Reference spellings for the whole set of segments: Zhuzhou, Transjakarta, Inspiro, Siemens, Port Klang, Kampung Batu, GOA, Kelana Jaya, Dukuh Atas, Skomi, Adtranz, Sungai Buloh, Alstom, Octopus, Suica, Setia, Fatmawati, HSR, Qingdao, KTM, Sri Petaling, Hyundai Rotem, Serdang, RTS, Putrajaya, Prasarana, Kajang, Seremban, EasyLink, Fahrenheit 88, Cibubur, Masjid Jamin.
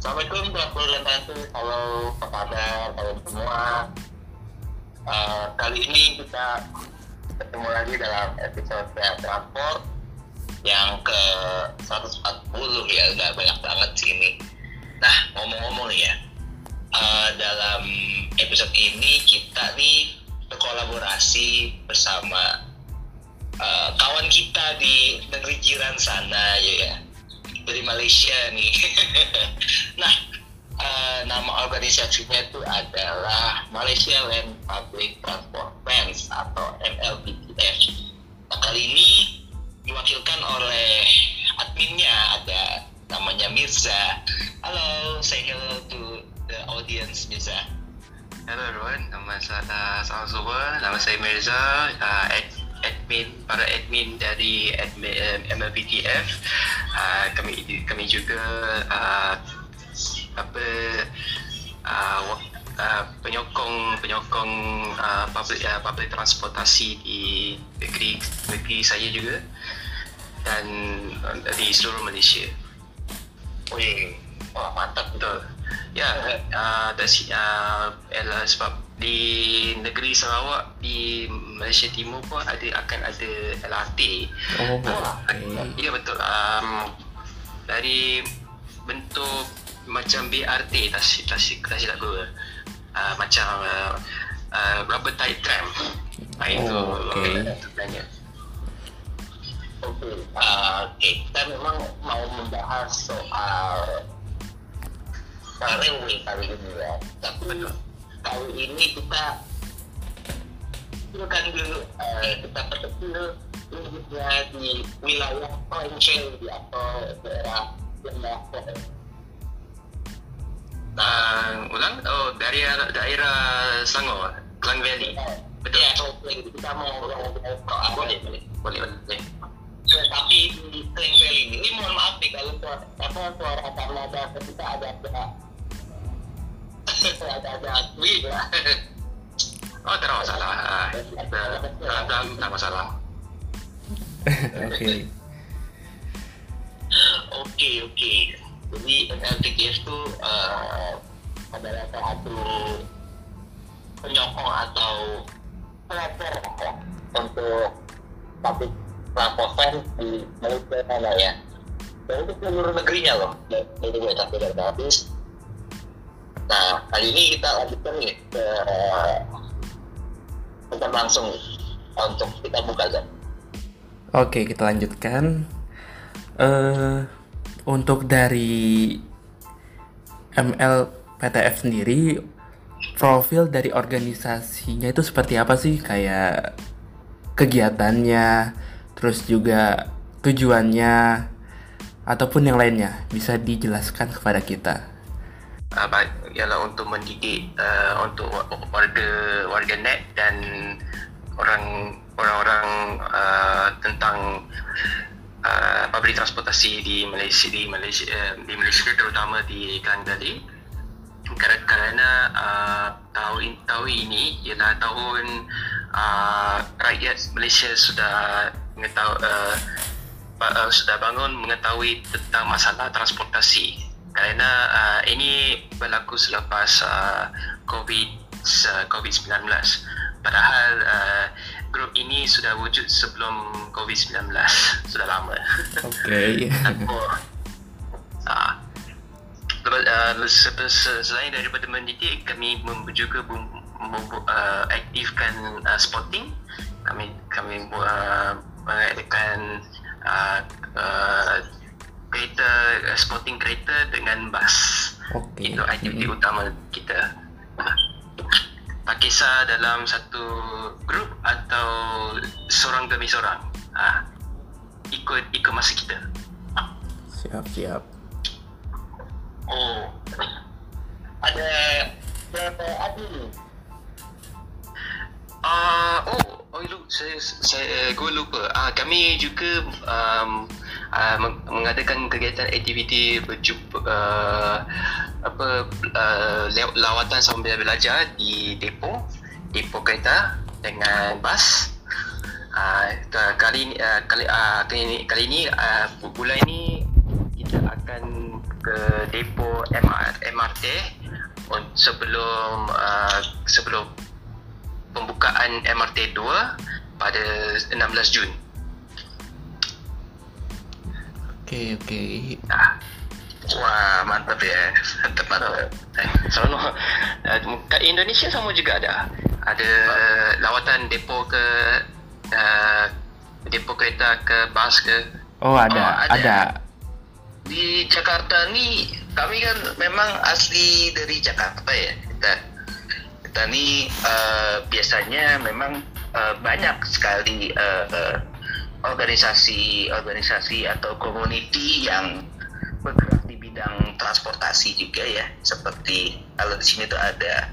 Assalamualaikum warahmatullahi wabarakatuh. Halo, apa kabar? Halo semua. Kali ini kita ketemu lagi dalam episode transport yang ke 140 ya, nggak banyak banget sini. Nah, ngomong-ngomong ya, dalam episode ini kita nih berkolaborasi bersama kawan kita di negeri jiran sana ya, dari Malaysia nih. Nah, nama organisasinya itu adalah Malaysia Land Public Transport Fans atau MLPTF. Nah, kali ini diwakilkan oleh adminnya, ada namanya Mirza. Halo, say hello to the audience, Mirza. Halo everyone, nama saya Mirza, admin dari MLPTF. Kami juga penyokong public transportasi di negeri saya juga dan dari seluruh Malaysia. Wah, mantap betul. Ya, sebab di negeri Sarawak, di Malaysia Timur pun akan ada LRT. Ya betul. Dari bentuk macam BRT, tak silap gue, macam rubber tie tram. Itu sebenarnya. Okay. Kita memang mau membahas soal kali ini ya. Tapi kali ini kita perkecil di wilayah Perancis atau daerah Lembah. Dari daerah Selangor, Klang Valley. Betul ya, kita mau boleh. Tapi di Klang Valley ini mohon maaf nih kalau suara karena kita ada akui lah. Oh, tidak masalah. Tidak masalah. Oke. Jadi LTKS itu adalah satu penyokong atau pelopor untuk public transport di Malaysia mana ya. Dan itu seluruh negerinya loh. Jadi kita tidak habis. Nah, kali ini kita lanjutkan nih ke bukan langsung untuk kita buka kan. Oke, kita lanjutkan. Untuk dari MLPTF sendiri, profil dari organisasinya itu seperti apa sih? Kayak kegiatannya, terus juga tujuannya, ataupun yang lainnya, bisa dijelaskan kepada kita. Ialah untuk mendidik untuk warga net dan orang-orang tentang public transportasi di Malaysia terutama di Klang Valley. Kerana tahun ini ialah tahun rakyat Malaysia sudah sudah bangun mengetahui tentang masalah transportasi. Kerana ini berlaku selepas COVID-19. Padahal grup ini sudah wujud sebelum COVID-19, sudah lama. Okey. Selain daripada mendidik, kami juga aktifkan sporting. Kami mengadakan kereta, sporting kereta dengan bas. Itu aktiviti utama kita. Tak kisah dalam satu grup atau seorang demi seorang, ikut masa kita. Siap. Ada admin. Saya lupa. Kami juga mengadakan kegiatan aktiviti berjumpa lawatan sambil belajar di depo kereta dengan bas. Kali ini bulan ini kita akan ke depo MRT sebelum pembukaan MRT 2 pada 16 Jun. Okey. Wah, mantap ya. Mantap. Seronok. Kat Indonesia sama juga ada. Ada lawatan depo ke depo kereta ke bas ke. Oh, ada. Di Jakarta ni kami kan memang asli dari Jakarta ya. Kita ni biasanya memang banyak sekali organisasi atau komuniti yang bergerak di bidang transportasi juga ya, seperti kalau di sini tuh ada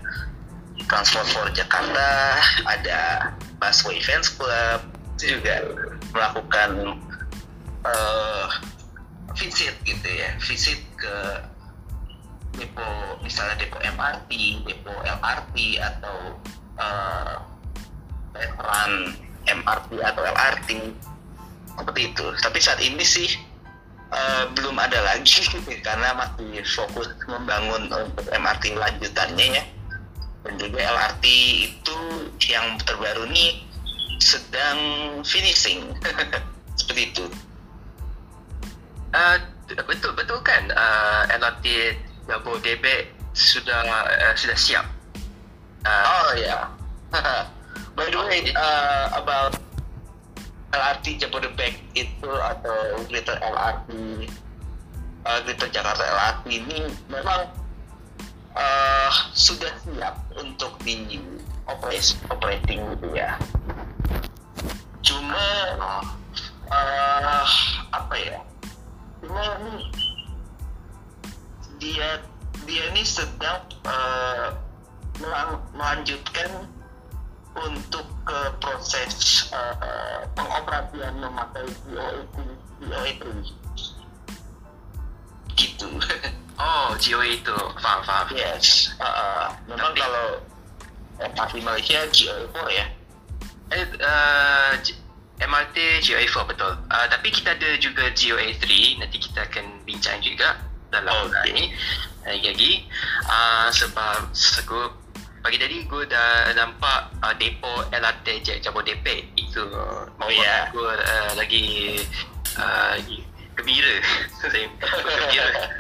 Transport for Jakarta, ada Busway Fans Club, juga melakukan visit gitu ya, visit ke depo, misalnya depo MRT, depo LRT atau peran MRT atau LRT. Seperti itu, tapi saat ini sih belum ada lagi karena masih fokus membangun untuk MRT lanjutannya ya. Dan juga LRT itu yang terbaru nih sedang finishing seperti itu. Betul kan, LRT Jabodetabek sudah siap. Oh ya. Yeah. By the way, about LRT Jabodetabek itu atau Greater LRT, Greater Jakarta LRT ini memang sudah siap untuk di operating gitu ya. Cuma dia ini sedang melanjutkan untuk ke proses pengoperasian memakai GOE3 gitu. Oh, GOE itu faham. Yes. Memang tapi, kalau MRT Malaysia GOE4 ya. MRT GOE4 betul. Tapi kita ada juga GOE3, nanti kita akan bincang juga dalam ini lagi. Sebab sekup pagi tadi gue dah nampak depo LRT Jabodetabek itu gue lagi gembira. Saya gembira.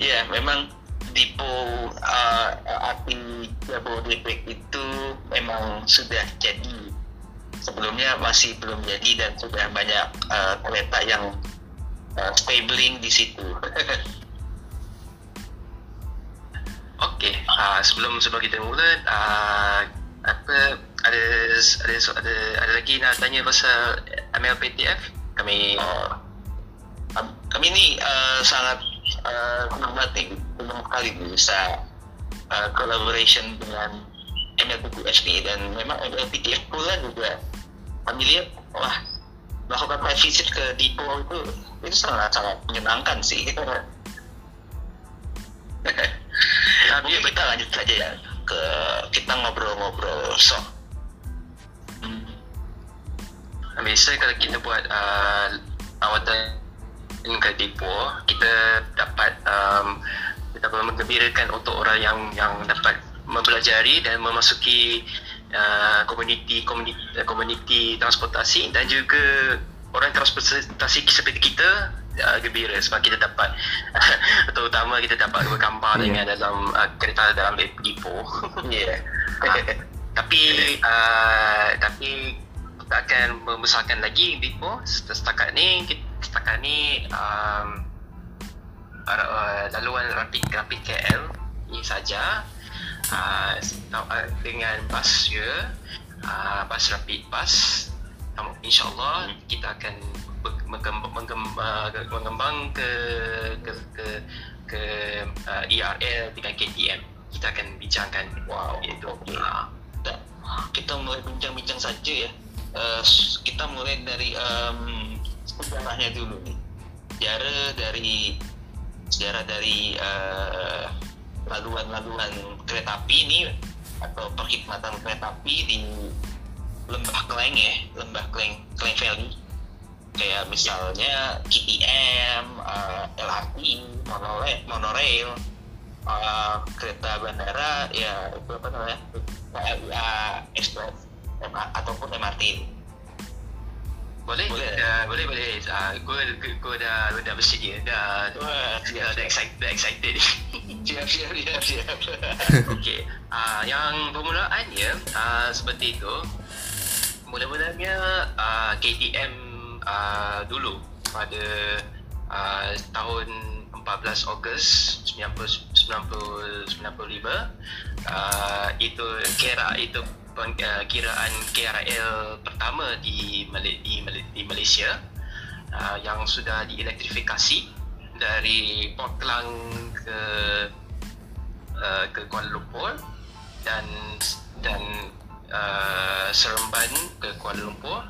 Ya, memang depo LRT Jabodetabek itu memang sudah jadi. Sebelumnya masih belum jadi dan sudah banyak kereta yang stabling di situ. Okey, sebelum kita mula, ada lagi nak tanya pasal MLPTF? Kami ni sangat berhati pertama kali bisa collaboration dengan MLPTF ni, dan memang MLPTF pula juga kami lihat melakukan visit ke depo itu sangat menyenangkan sih. Mungkin kita lanjut saja ya, ke kita ngobrol-ngobrol Biasanya kalau kita buat lawatan ke depo, kita dapat kita menggembirakan untuk orang yang dapat mempelajari dan memasuki komuniti transportasi, dan juga orang transportasi seperti kita gembira sebab kita dapat terutama kita dapat bergambar dengan dalam kereta dalam depo. Ya. Tapi kita akan membesarkan lagi depo. Setakat ni laluan Rapid KL ini saja dengan bas bas Rapid bas. InsyaAllah kita akan mengembang ke ERL dengan KTM. Kita akan bincangkan itu. Kita mulai bincang-bincang saja ya. Kita mulai dari sejarahnya dulu nih. Sejarah dari laluan kereta api ini atau perkhidmatan kereta api di Lembah Klang ya, Klang Valley kayak misalnya KTM, LRT, monorail, kereta bandara, ya itu apa namanya, KLIA Express ataupun MRT. Boleh. Gue udah bersedia, udah excited. Siap. Okey, yang permulaannya seperti itu. Mula-mulanya KTM dulu pada tahun 14 Ogos 1995, itu kiraan KRL pertama di Malaysia yang sudah dielektrifikasi dari Port Klang ke Kuala Lumpur dan Seremban ke Kuala Lumpur,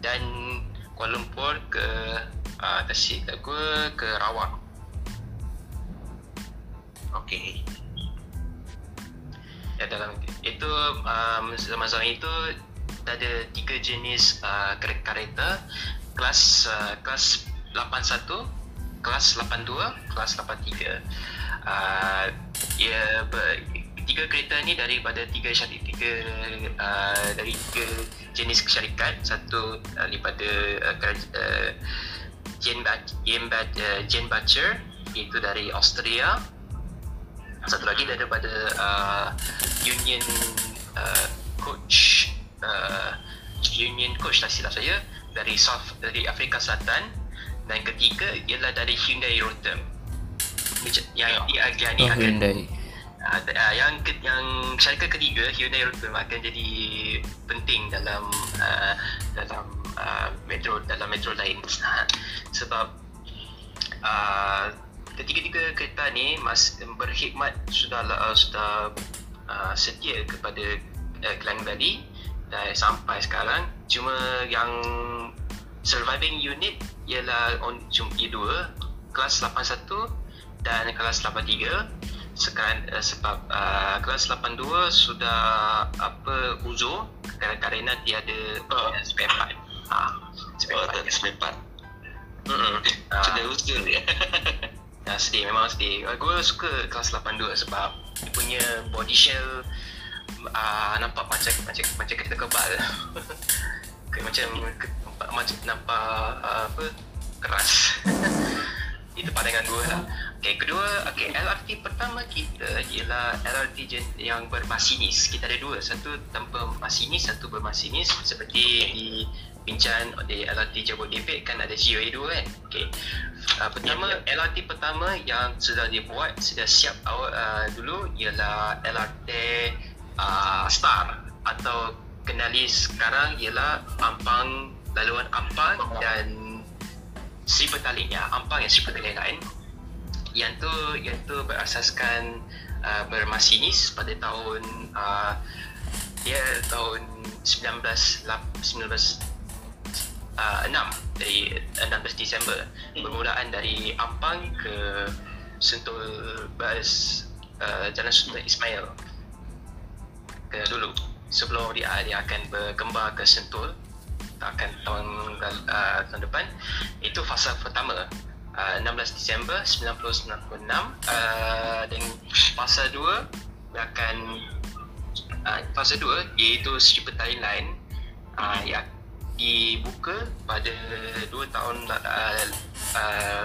dan Kuala Lumpur ke ke Rawang. Okey. Ya, dalam itu masa itu ada 3 jenis kereta, kelas 81, kelas 82, kelas 83. Tiga kereta ni daripada tiga jenis syarikat. Satu daripada Jan Bacher, itu dari Austria. Satu lagi daripada Union Coach, tak silap saya, dari Afrika Selatan, dan ketiga ialah dari Hyundai Rotem. Yang syarikat ketiga Hyundai Rotem akan jadi penting dalam metro lain, sebab ketiga-tiga kereta ni berkhidmat sudah setia kepada Klang Valley dan sampai sekarang. Cuma yang surviving unit ialah cuma dua, kelas 81 dan kelas 83. Sekarang sebab kelas 82 sudah uzur kerana tiada spare part. Spare part. Sudah uzur ya. Memang sedih. Gue suka kelas 82 sebab dia punya body shell nampak macam kereta kebal. Nampak keras. Itu pandangan gue lah. Kedua, LRT pertama kita ialah LRT yang bermasinis. Kita ada dua, satu tanpa masinis, satu bermasinis. Seperti di Bincan, di LRT Jabodetabek kan ada CRRC 2 kan. LRT pertama yang sudah siap awal dulu ialah LRT Star, atau kenali sekarang ialah Laluan Ampang dan Sri Petaling, ya, Ampang dan Sri Petaling lain. Yang tu berasaskan bermasinis pada tahun 1906, dari 16 Disember. Bermulaan dari Ampang ke Sentul Bas, Jalan Sultan Ismail dulu sebelum dia akan berkembar ke Sentul akan tahun depan. Itu fasa pertama, 16 Disember 1996, dan fasa 2 iaitu Sri Petaling Line, yang dibuka pada 2 tahun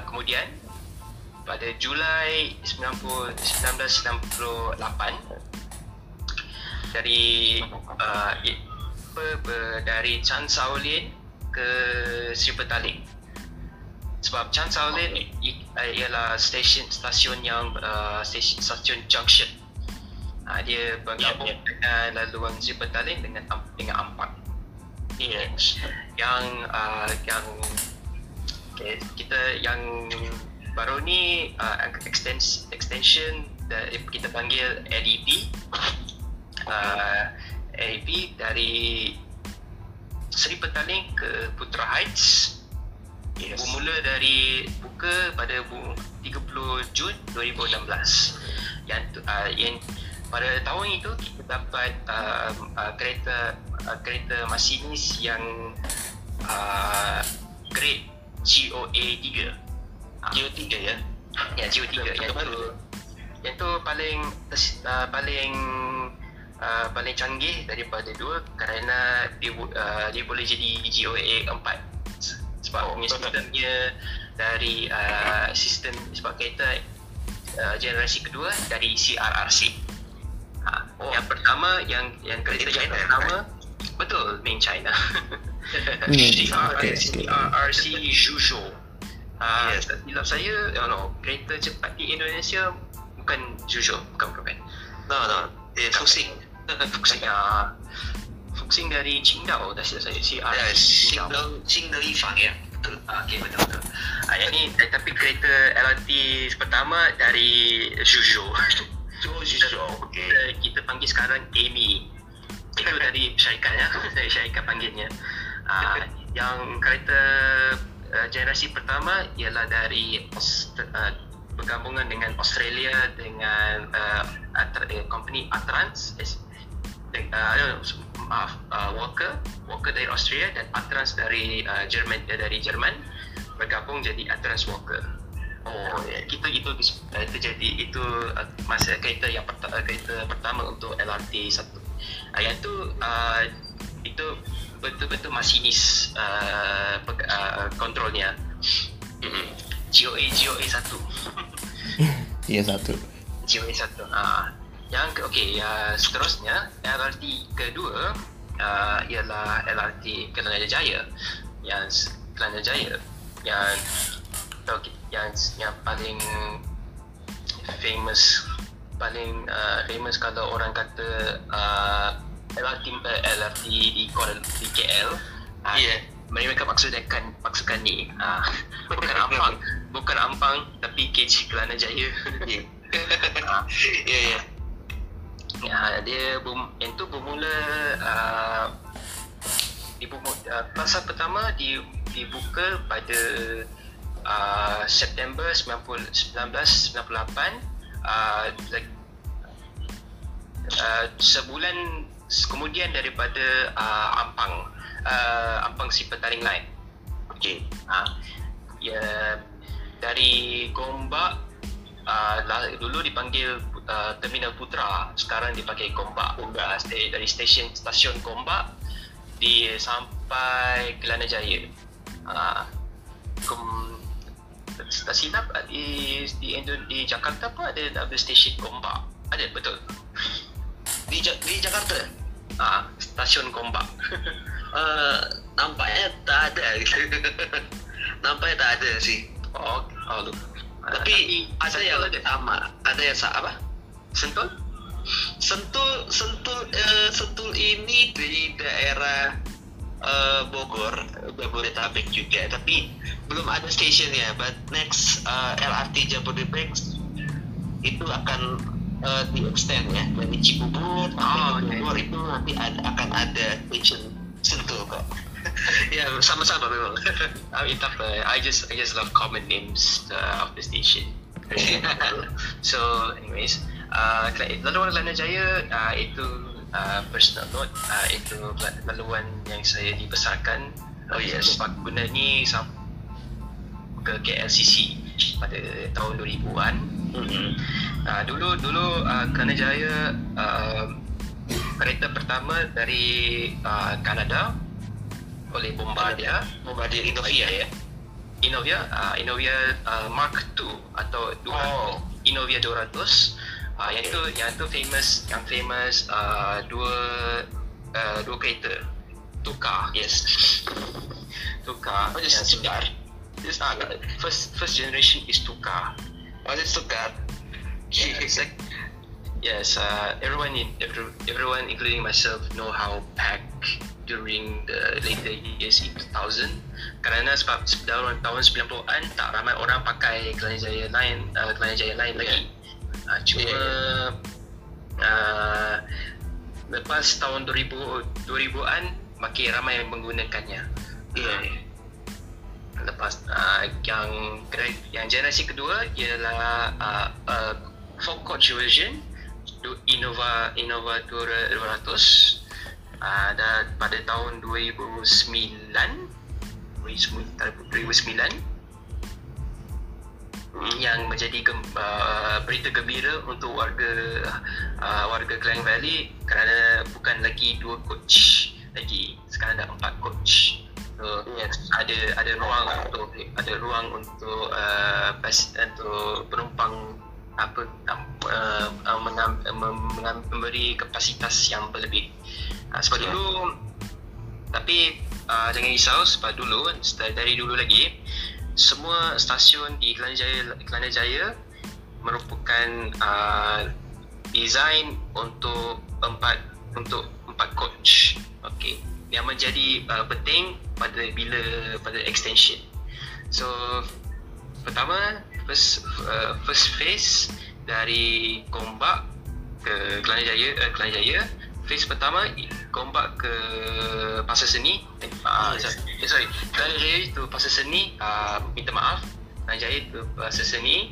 kemudian pada Julai 1998 dari Chan Sow Lin ke Sri Petaling. Sebab Chan Sow Lin ialah stesen junction. Dia bergabung dengan laluan Sri Petaling dengan Ampang. Yang baru ni extension kita panggil LRT dari Sri Petaling ke Putra Heights. Bermula dari buka pada 30 Jun 2016. Yang pada tahun itu kita dapat kereta masinis yang Grade GOA3. GO3 ya? Ya, GO3 yang baru. Yang tu paling canggih daripada dua kerana dia boleh jadi GOA4 sebab sistemnya dari sistem sebab kereta generasi kedua dari CRRC. Yang pertama yang kereta China pertama betul main China. CRRC Zhuzhou. Silap saya, kereta cepat di Indonesia bukan Zhuzhou, bukan. Fuxing. Fuxing dari Qingdao, dah silap saya. Qingdao Yifang ya. Betul. Okey, betul. Yang ni tapi kereta LRT pertama dari Zhuzhou. Okey. Kita panggil sekarang Amy. Itu dari syarikat ya. Dari syarikat panggilnya. Yang kereta generasi pertama ialah dari bergabungan dengan Australia dengan company Adtranz, Walker dari Australia dan Adtranz dari Jerman bergabung jadi Adtranz Walker. Itu masa kereta pertama untuk LRT 1. Itu betul-betul masinis kontrolnya. GOA 1. Seterusnya LRT kedua ialah LRT Kelana Jaya. Yang paling famous kalau orang kata LRT di KL. Mereka paksakan ni. Bukan Ampang tapi KC Kelana Jaya. Dia bermula pasar pertama dibuka pada September 1998 sebulan kemudian daripada Ampang Sri Petaling Line. Okey. Dari Gombak dulu dipanggil Terminal Putra, sekarang dipakai Gombak. Dari stesen Gombak di sampai Kelana Jaya. Tak silap di Jakarta pun ada double stesen Gombak. Ada betul. Di Jakarta. Stesen Gombak. Nampaknya tak ada. Nampaknya tak ada sih. Tapi ada yang sama. Ada yang apa? Sentul? Sentul ini di daerah Bogor, Jabodetabek juga. Tapi belum ada stasiunnya. But next LRT Jabodetabek itu akan di-extend ya. Dari Cibubur, Bogor itu nanti akan ada stasiun Sentul kok. Ya, sama-sama memang. I just love common names of the station. So anyways, laluan Kelana Jaya itu personal note, itu laluan yang saya dibesarkan. Guna ni ke KLCC pada tahun 2000-an. Dulu Kelana Jaya kereta pertama dari Kanada oleh Bombardier Innovia Mark 2 atau 200, Innovia 200. Yang tu famous dua kereta tukar first generation is tukar. Everyone including myself know how packed during the later years 2000 kerana sebab tahun 90-an tak ramai orang pakai Kelana Jaya Line lagi. Lepas tahun 2000-an makin ramai yang menggunakannya. Lepas yang generasi kedua ialah four-coach version Innova 200 pada tahun 2009 2009 yang menjadi berita gembira untuk warga Klang Valley kerana bukan lagi 2 coach lagi, sekarang dah 4 coach. So, yes, ada ruang untuk penumpang memberi kapasitas yang berlebih. Sebab dulu, tapi jangan risau, sebab dulu, dari dulu lagi, semua stasiun di Kelana Jaya merupakan design untuk empat coach. Okey, yang menjadi penting pada extension. So pertama, first phase dari Gombak ke Kelana Jaya, phase pertama Gombak ke Pasar Seni, Kelana Jaya tu Pasar Seni, minta maaf, Kelana Jaya tu Pasar Seni.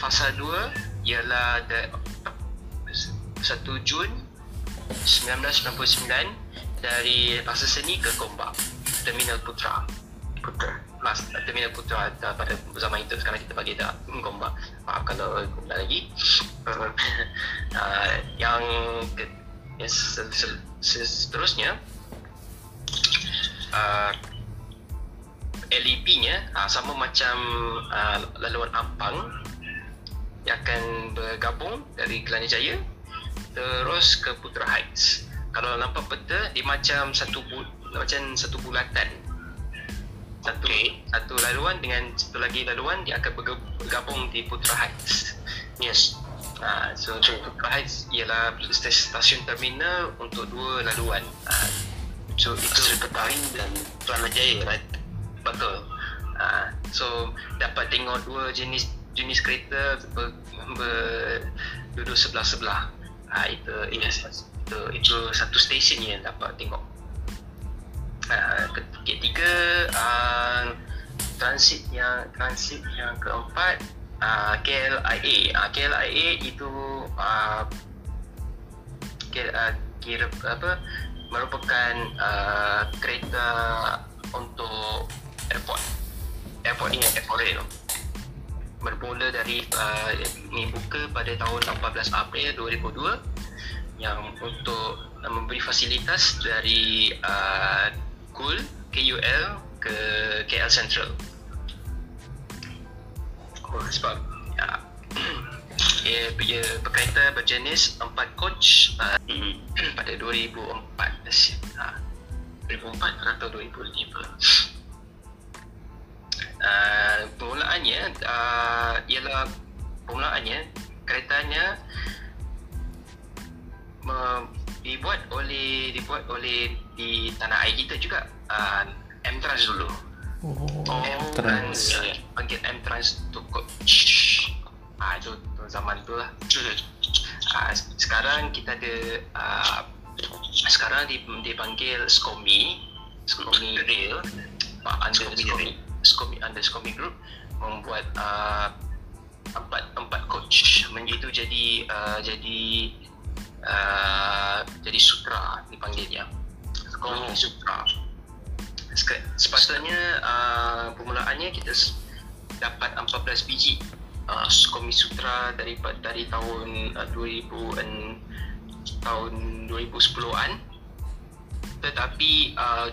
Fasa 2 ialah 1 Jun 1999 dari Pasar Seni ke Gombak, Terminal Putra pada zaman itu. Sekarang kita bagi dah Gombak, maaf kalau dah lagi. Seterusnya LEP nya sama macam laluan Ampang, yang akan bergabung dari Kelana Jaya terus ke Putra Heights. Kalau nampak peta, dia macam satu bulatan, satu laluan dengan satu lagi laluan, dia akan bergabung di Putra Heights. Yes. So Putra Heights ialah stesen terminal untuk 2 laluan. So itu Sri Petaling dan Kelana Jaya, right? Betul. So dapat tengok 2 jenis kereta duduk sebelah-sebelah. Itu yes. Itu satu stesen yang dapat tengok. Ketiga, transit yang keempat, KLIA. KLIA itu merupakan kereta untuk airport ini. Bermula dari dibuka pada tahun 18 April 2002 yang untuk memberi fasilitas dari KUL ke KL Central. Sebab ia berkereta berjenis 4 coach pada 2004 atau 2005. Permulaannya keretanya dibuat oleh di tanah air kita juga, Adtranz dulu. Adtranz, panggil Adtranz untuk coach. Itu zaman tu lah. Sekarang kita ada sekarang dipanggil Skomi Rail. Skomi Group membuat 4 coach. Itu jadi sutra dipanggilnya. Skomi Sutra. Sepatutnya permulaannya kita dapat 14 biji Skomi Sutra dari tahun 2010-an. Tetapi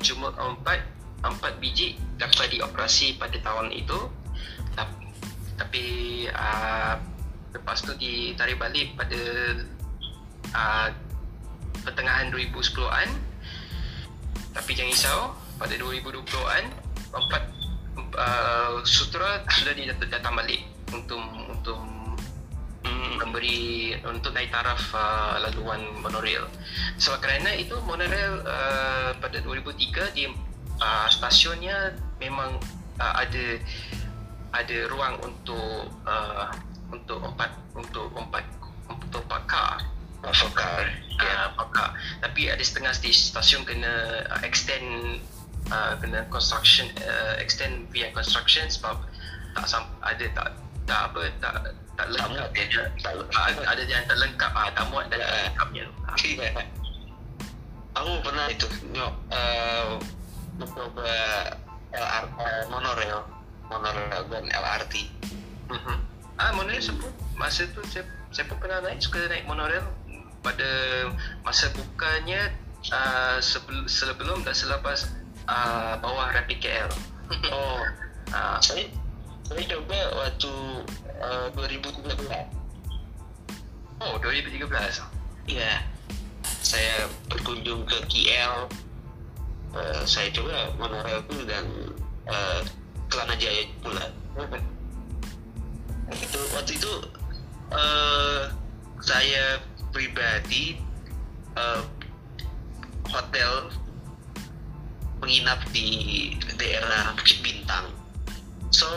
cuma 4 biji dapat dioperasi pada tahun itu. Tapi lepas tu ditarik balik pada pertengahan 2010-an. Tapi jangan risau, pada 2020-an 4 sutra sudah datang balik untuk memberi untuk naik taraf laluan monorail. Sebab kerana itu monorail pada 2003 dia stasiunnya memang ada ruang untuk 4 car. Tapi ada setengah stasiun kena extend via construction, sebab tak muat dalam lengkapnya. Aku pernah itu mencoba LRT monorail dan LRT. Monorail sebelum masa tu saya pun pernah naik, suka naik monorail pada masa bukanya sebelum dan selepas bawah Rapid KL. Saya coba waktu 2013. Oh, 2013? Ya, saya berkunjung ke KL. Saya coba monorail pun dan Kelana Jaya pula. Waktu itu saya pribadi hotel menginap di daerah Bukit Bintang. So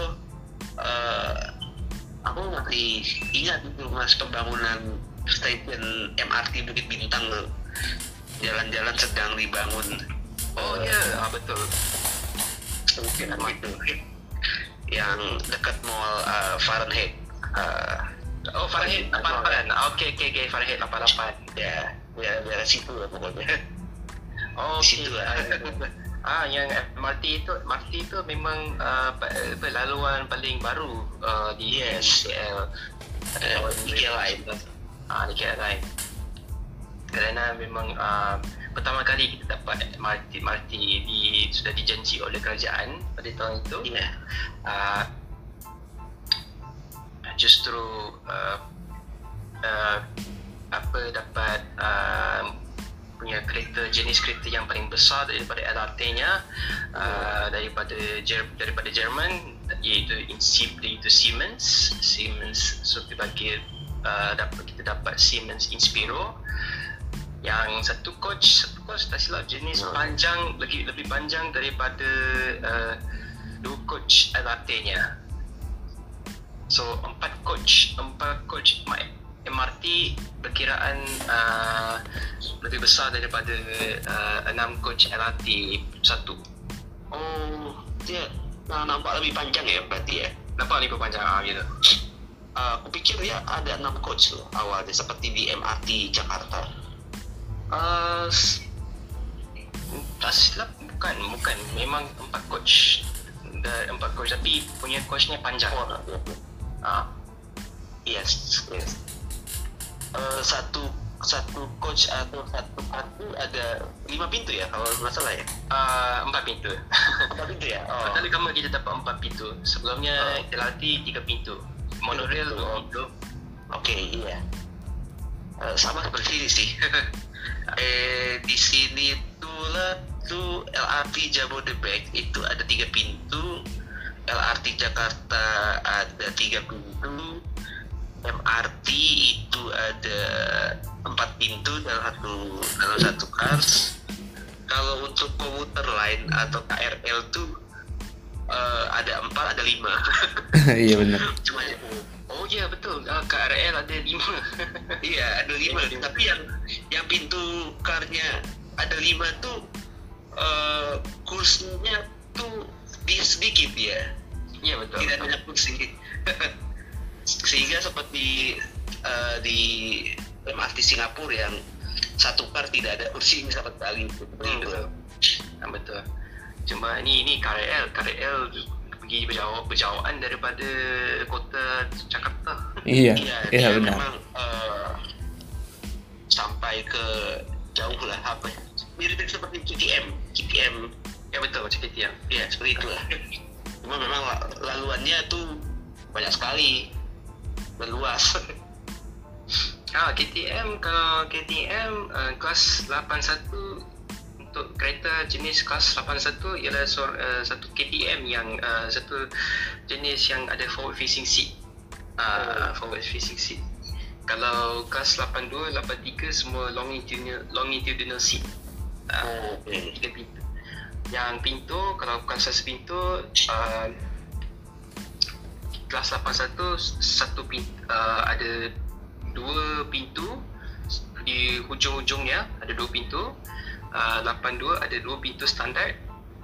aku masih ingat itu mas pembangunan stasiun MRT Bukit Bintang tu, jalan-jalan sedang dibangun. Oh ya, betul. Mungkin itu yang dekat mall Fahrenheit. Oh, Fahrenheit 88. Okey, Fahrenheit 88. Ya, daerah situ lah pokoknya. Oh, situ lah. Yang MRT itu memang laluan paling baru di KL. Di KLIA. Di KLIA. Kerana memang pertama kali kita dapat MRT sudah dijanji oleh kerajaan pada tahun itu. Justru dapat punya jenis kereta yang paling besar daripada LRT-nya daripada Jerman, iaitu Siemens. So kita dapat Siemens Inspiro. Yang satu coach tak silap jenis panjang, lebih panjang daripada dua coach LRT-nya. So empat coach MRT berkiraan lebih besar daripada enam coach LRT satu. Oh, dia nampak lebih panjang ya berarti ya? Nampak lebih panjang gitu. Aku fikir dia ada enam coach tu awalnya seperti di MRT Jakarta. Tak silap bukan memang empat coach tapi punya coachnya panjang. Yes. Satu coach atau satu pintu ada 5 pintu ya kalau masalah ya. 4 pintu. 4 pintu ya. Oh. Kali kamu kita dapat 4 pintu. Sebelumnya LRT 3 pintu. Monorail 2 pintu. Okey, iya. Sama seperti sih. Di sini tu LRT Jabodetabek itu ada 3 pintu, LRT Jakarta ada 3 pintu, MRT itu ada 4 pintu dalam satu cars. Kalau untuk komuter lain atau KRL tu ada 4, ada 5. Iya benar. Cuma oh ya betul, KRL ada 5. Iya ada 5, tapi yang pintu karnya ada 5 tuh kursinya tuh sedikit ya. Iya betul. Tidak banyak kursi. Sehingga seperti di MRT Singapura yang satu kar tidak ada kursi sama sekali. Betul. Cuma ini KRL pergi berjauhan daripada kota Jakarta. Iya benar. Memang, sampai ke jauh lah mirip seperti KTM. Ya betul macam KTM. Ya seperti itulah. Cuma memang laluannya tuh banyak sekali, meluas. Kalau KTM kelas 81 untuk kereta jenis kelas 81 ialah satu KTM yang satu jenis yang ada forward facing seat. Kalau kelas 82, 83 semua longitudinal seat. Tiga pintu. Yang pintu kalau kelas pintu kelas 81 satu pintu, ada 2 pintu di hujung-hujungnya ada 2 pintu. 82 ada 2 pintu standard,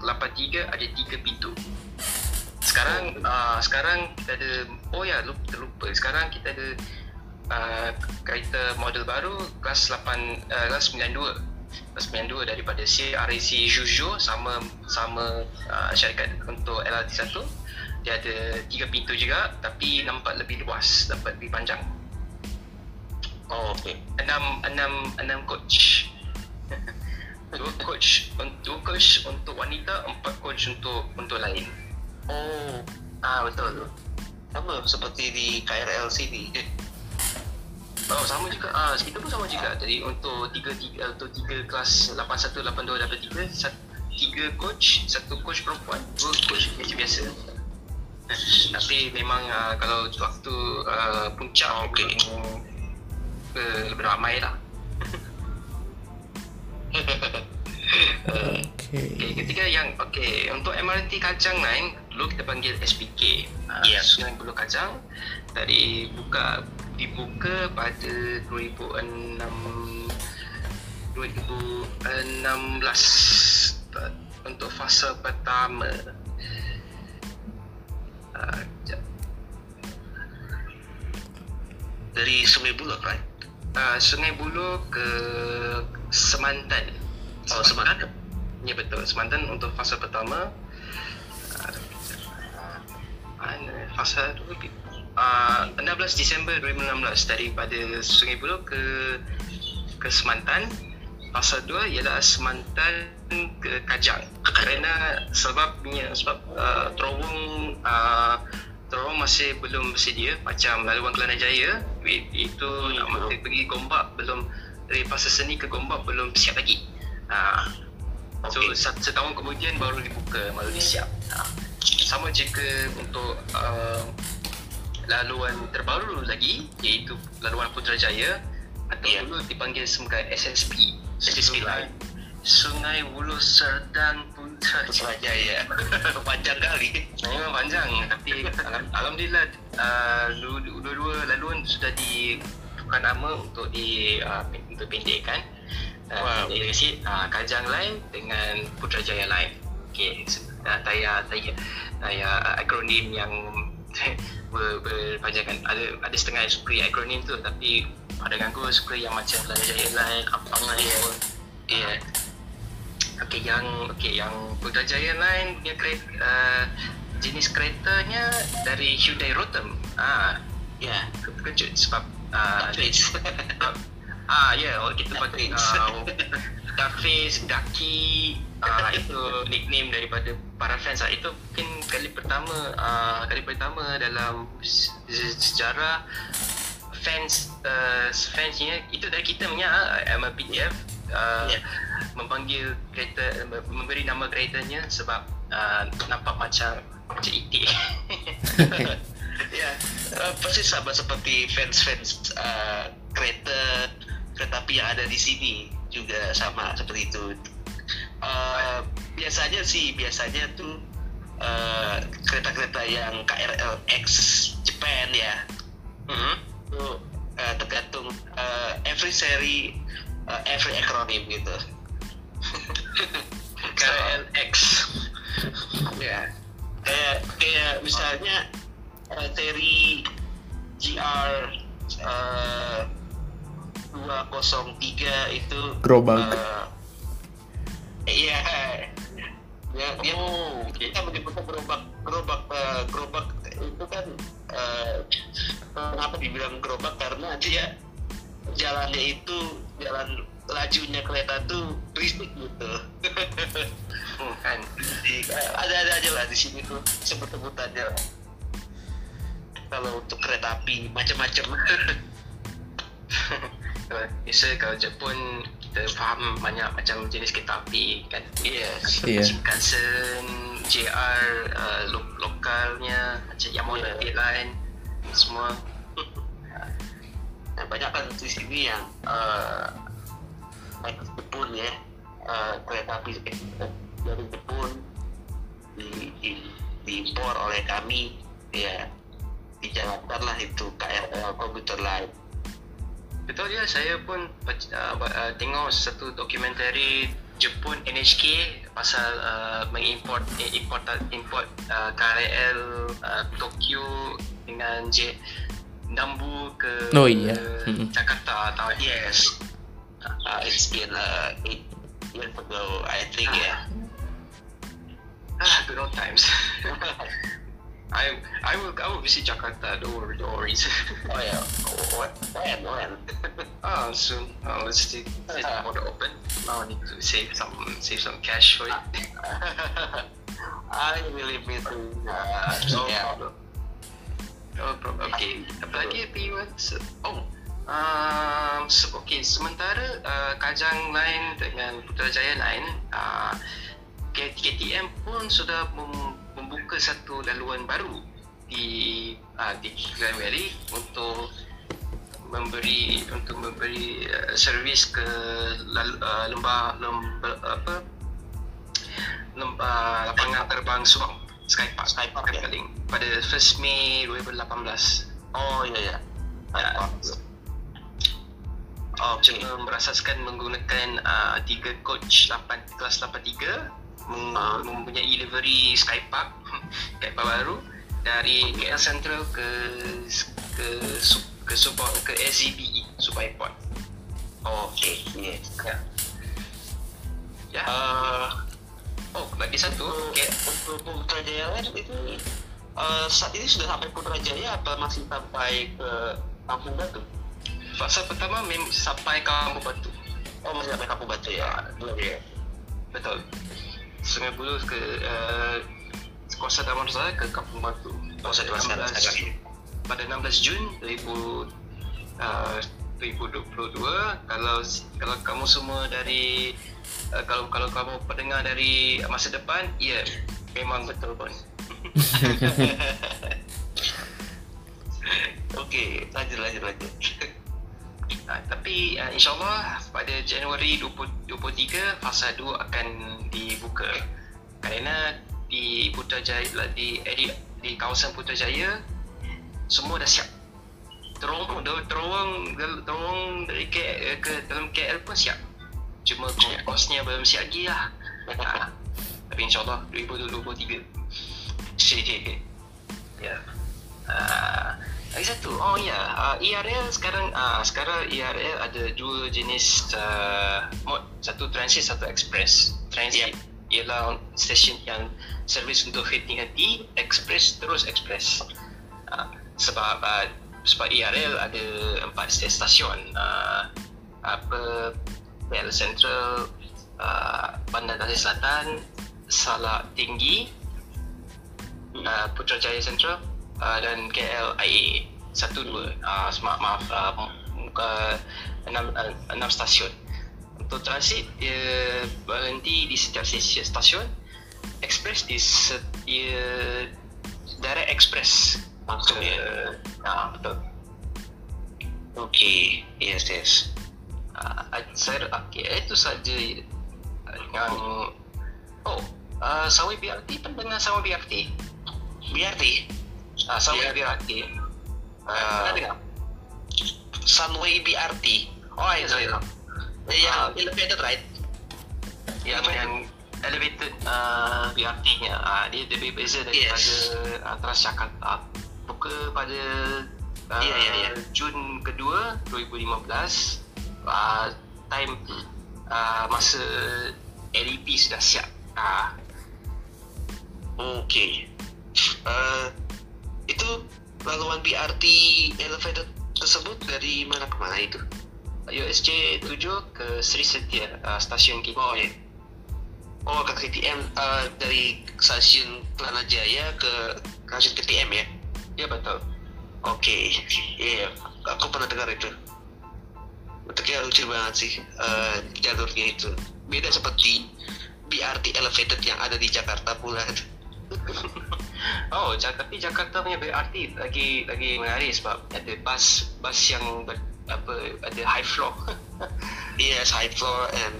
83 ada 3 pintu. Sekarang kita ada terlupa. Sekarang kita ada kereta model baru kelas 92. Pospendu daripada CRRC Zhuzhou sama syarikat untuk LRT 1. Dia ada 3 pintu juga tapi nampak lebih luas, nampak lebih panjang. Oh, okey. 6 coach. 2 coach untuk wanita, 4 coach untuk lain. Oh, betul. Sama seperti di KRL sini. Oh, sama juga. Kita pun sama juga. Jadi untuk tiga kelas 81, 82, 83, 3 coach, 1 coach perempuan, 2 coach macam biasa. Tapi memang kalau waktu puncak okey, lebih ramai lah. Okay, ketika yang untuk MRT Kajang lain dulu kita panggil SPK. Sungai Buloh Kajang dari dibuka pada 2016 untuk fasa pertama. Dari Sungai Buloh, right? Sungai Buloh ke Semantan. Oh, Semantan. Ya, betul. Semantan untuk fasa pertama. Fasa 16 Disember 2016 daripada Sungai Buloh ke Semantan. Fasa 2 ialah Semantan ke Kajang. Kerana sebab terowong masih belum bersedia macam laluan Kelana Jaya itu nak pergi Gombak belum, dari Pasar Seni ke Gombak belum siap lagi. So setahun kemudian baru dibuka, baru disiap. Sama juga untuk laluan terbaru lagi iaitu laluan Putrajaya atau dulu dipanggil sebagai SSP lain. Sungai Buloh Serdang Putrajaya. Panjang kali. Memang panjang tapi alhamdulillah dua-dua laluan sudah ditukar nama untuk pendekkan. Dari sini Kajang Line dengan Putrajaya Line. Okey, saya akronim yang berpanjangan ada setengah suka akronim tu tapi pada aku suka yang macam Putrajaya Line, Ampang Park. Yang Putrajaya Line punya jenis keretanya dari Hyundai Rotem. Kejut sebab kita pakai Darface, Daki. Itu nickname daripada para fans. Itu mungkin kali pertama dalam sejarah fansnya itu dari kita punya MRPTF. Memanggil kereta, memberi nama keretanya sebab nampak macam itik. Persis sama seperti fans kereta api yang ada di sini juga sama seperti itu. Biasanya kereta-kereta yang KRL X Japan ya. Tergantung every seri, every acronym gitu. KLX. Kayak misalnya seri GR 203 itu Gerobak. Kita menyebutnya gerobak itu kan kenapa dibilang gerobak karena dia jalan lajunya kereta tu berisik gitu. Bukan ada aja lah di sini tu sebut-sebut aja lah. Kalau untuk kereta api macam-macam. Biasa kalau Jepun kita faham banyak macam jenis kereta api kan. Shinkansen, JR lokalnya macam Yamada Airline semua. Banyak kan di sini yang Jepun ya, kereta api dari Jepun diimpor oleh kami ya, dijalankanlah itu KRL komputer line. Betul ya, saya pun tengok satu dokumentari Jepun NHK pasal mengimport KRL Tokyo dengan Nambu ke Jakarta. It's been 8 years ago, I think. Good old times. I will visit Jakarta. Don't worry. Oh yeah. When? Soon. Let's see. It's about to open. Now I need to save some cash for it. I really miss you. No problem. Okay. Apalagi P1. Okay. Sementara Kajang lain dengan Putrajaya lain, KTM pun sudah membuka satu laluan baru di Klang Valley untuk memberi servis ke lembah lapangan terbang Subang, Skypark Petaling, pada 1 Mei 2018. Oh ya. Cuma berasaskan menggunakan 3 coach kelas 83. Mempunyai livery Skypark baru dari KL Central ke SCBE, Subang Airport. Okey. Ya. Lagi satu. Untuk Putrajaya Land itu saat ini sudah sampai Putrajaya atau masih sampai ke Kampung Batu? Fasa pertama memang sampai Kampung Batu. Oh, masih sampai Kampung Batu ya. Okey. Betul. Sungai Buloh ke kawasan Taman Sari ke Kampung Batu. Kawasan Taman Sari pada 16 Jun 2022. Kalau kamu semua dari kalau kamu pendengar dari masa depan, ya memang betul pun. Okey, lanjut. Tapi insyaAllah pada Januari 2023 fasa 2 akan dibuka, kerana di Putrajaya, di kawasan Putrajaya semua dah siap. Terowong dari KL ke dalam KL pun siap, cuma kosnya belum siap lagi lah. Tapi insyaAllah 2023 sedikit. Ya. Lagi satu, ERL sekarang ERL ada dua jenis mod, satu transit, satu express. Transit ialah stesen yang servis untuk henti-henti, express terus express. Sebab ERL ada 4 stesen, KL Central, Bandar Tasik Selatan, Salak Tinggi, Putrajaya Central, dan KLIA 1-2. Muka 6 stasiun. Untuk transit, dia berhenti di setiap stasiun. Express di setia direct express langsung ya. Betul. Okey, yes. Itu saja dengan Sawai BRT, pendengar Sawai BRT. Sunway BRT. Dengar? Sunway BRT. Oh, ya saya tahu. Yang elevated, right? Yang elevated BRT-nya. Dia lebih beza daripada Transjakarta. Buka pada Jun kedua 2015. Masa LEP sudah siap. Okey. Itu laluan BRT elevated tersebut dari mana ke mana itu? USJ 7 ke Sri Setia, stasiun KTM. Ke KTM, dari stasiun Kelana Jaya ke stasiun KTM ya? Ya, betul. Okey. Ya, aku pernah dengar itu. Bentuknya lucu banget sih, jalurnya itu. Beda seperti BRT elevated yang ada di Jakarta pula. Jakarta punya BRT lagi menarik sebab ada bas yang ada high floor. Yes, high floor and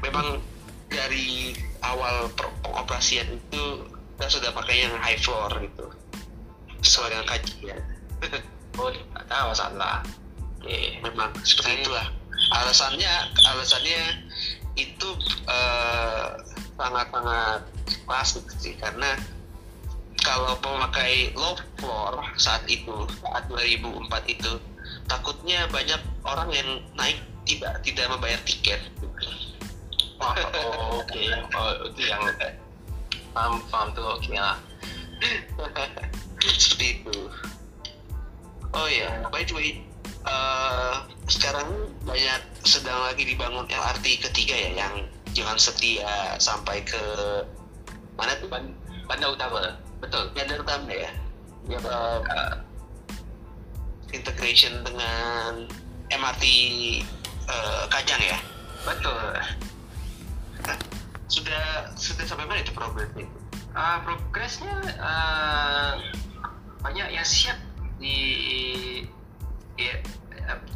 memang dari awal pengoperasian itu kita sudah pakai yang high floor gitu. Sesuai dengan kajian. Boleh, tak ada masalah. Okay. Memang seperti itulah. Alasannya itu sangat-sangat klasik sih, karena kalau memakai low floor saat 2004 itu takutnya banyak orang yang naik tidak membayar tiket. Oh, oke. Oh, itu yang paham tuh, oke lah. Seperti itu. Oh ya, by the way, sekarang banyak sedang lagi dibangun LRT ketiga ya, yang jangan Setia sampai ke mana tuh? Bandar Utama, betul. Bandar Utama ya. Ya, integration dengan MRT Kajang ya. Betul. Nah, sudah sampai mana itu progresnya? Progresnya banyak yang siap di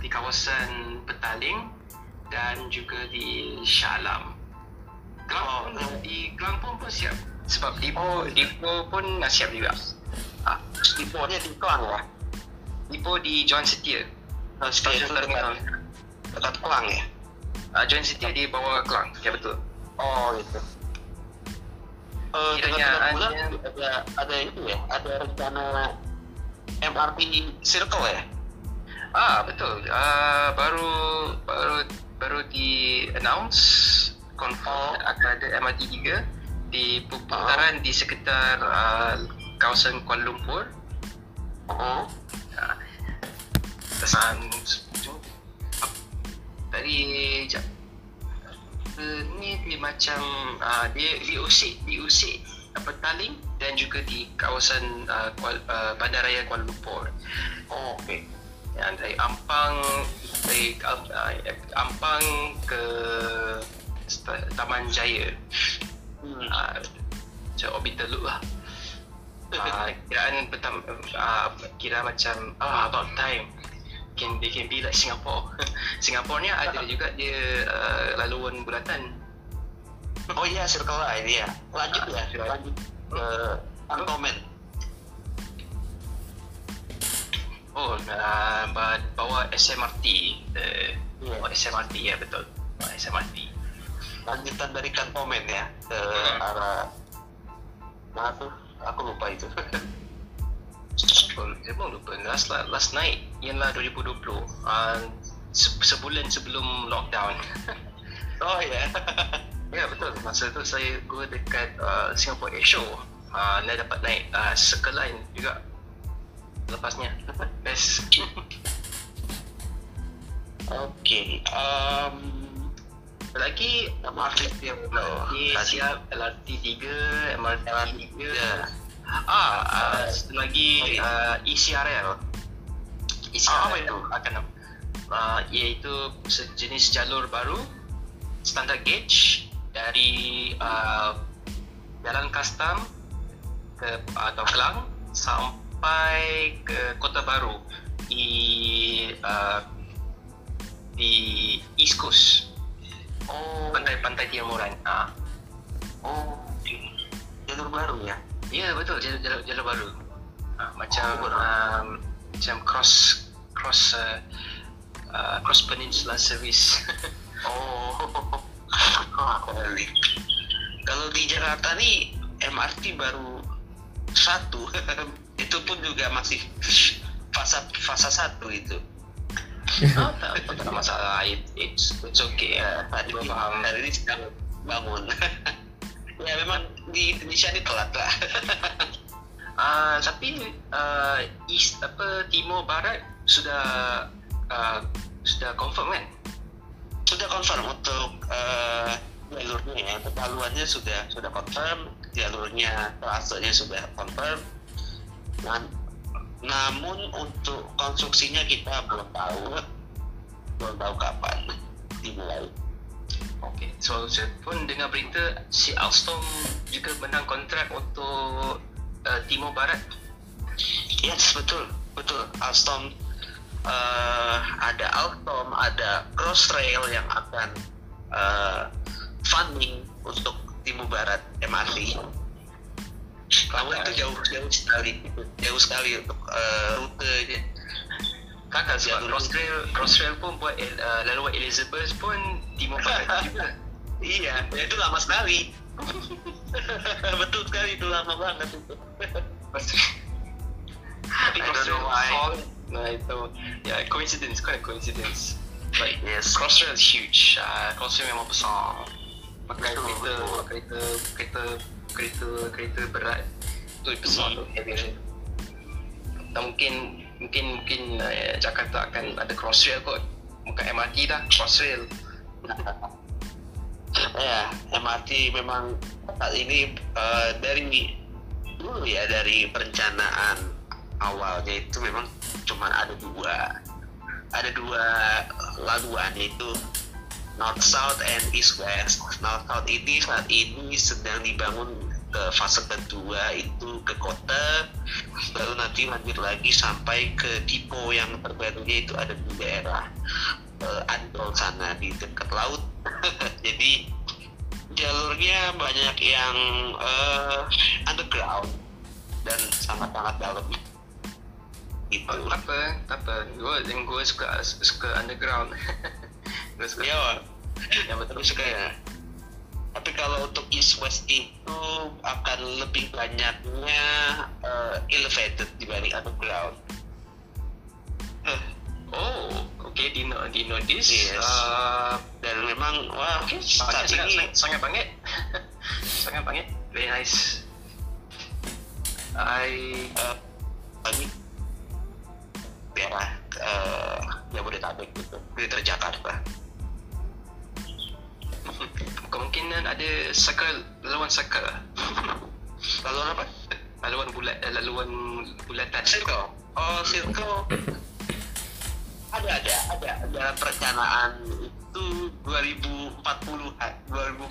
kawasan Petaling dan juga di Shalam. Klang, oh, di Klang pun siap. Sebab Dipo pun siap juga. Diponya di Klang ya? Dipo di John Setia. Stasiun terminal dekat Klang ya? John Setia di bawah Klang, ya betul. Oh gitu. Dengan bulan ada ini ya? Ada rencana MRT Circle ya? Betul. Baru di announce confirm akan ada MRT 3 di putaran di sekitar kawasan Kuala Lumpur. Dia macam diusik Petaling dan juga di kawasan bandaraya Kuala Lumpur. Oh, okey. Yang dari Ampang ke Taman Jaya. Macam orbital loop lah. Kira macam about time. They can be like Singapore. Singaporenya ada juga dia laluan bulatan. Oh iya, circle lah ini ya. Lanjut ke Antomen. Oh, bawa SMRT. Bawa SMRT ya, betul. Bawa SMRT. Lanjutan dari Kantomen ya ke arah mana tuh? Aku lupa itu. Saya pun lupa. Last night ialah 2020, sebulan sebelum lockdown. Oh ya, ya betul. Masa tu saya go dekat Singapore Air Show, saya dapat naik Circle Line juga lepasnya. Best. Okay. Lagi MRT yang siap, LRT 3, MRT 3. Satu lagi ECRL apa itu? Iaitu sejenis jalur baru standard gauge dari Jalan Kastam ke atau Klang sampai ke Kota Baru di East Coast. Oh, pantai-pantai Timuran. Oh, okay. Jalur baru ya. Ya betul, jalur baru. Macam cross peninsula service. Kalau di Jakarta ni MRT baru satu, itu pun juga masih fasa satu itu. Tak masalah, it's okay. Tadi faham dari ini sedang bangun. Ya memang di Indonesia ni telat lah. Tapi Timur Barat sudah confirm kan? Sudah confirm untuk jalurnya, pembaluannya sudah confirm, jalurnya, trasenya sudah confirm. Namun untuk konstruksinya kita belum tahu kapan dimulai. Okay, so saya pun dengar berita si Alstom juga menang kontrak untuk Timur Barat. Yes, betul. Alstom ada Crossrail yang akan funding untuk Timur Barat MRT. Kamu itu jauh sekali untuk rutenya. Kakak sebab Crossrail pun buat laluan Elizabeth pun Timur Barat juga. Iya, itu lama sekali. Betul sekali, itu lama banget itu. I don't know why. Nah itu, ya coincidence, quite coincidence. But yes, Crossrail is huge. Crossrail memang besar. Pakai kereta berat tu besar tu. Mungkin Jakarta akan ada Crossrail kot. Bukan MRT dah, Crossrail. Ya, MRT memang saat ini dari dulu ya, dari perencanaan awalnya itu memang cuma ada dua laluan, yaitu North South and East West. North South ini saat ini sedang dibangun ke fase kedua, itu ke kota, baru nanti lanjut lagi sampai ke Dipo yang terbarunya itu ada di daerah Ancol sana, di dekat laut. Jadi jalurnya banyak yang underground dan sangat-sangat dalam. Itu tak apa, gue suka underground. Gue suka. Iya, yang betul suka ya. Tapi kalau untuk East West itu akan lebih banyaknya elevated dibanding underground. Oh, okay, Dino this. Yes. Dan memang wah, okay, saat ini sangat banget. Sangat banget. Very nice. Kami daerah Jabodetabek gitu, Putrajaya Jakarta. Kemungkinan ada laluan circle. Laluan apa? Laluan bulatan. Circle. Oh, circle. Ada perencanaan itu 2045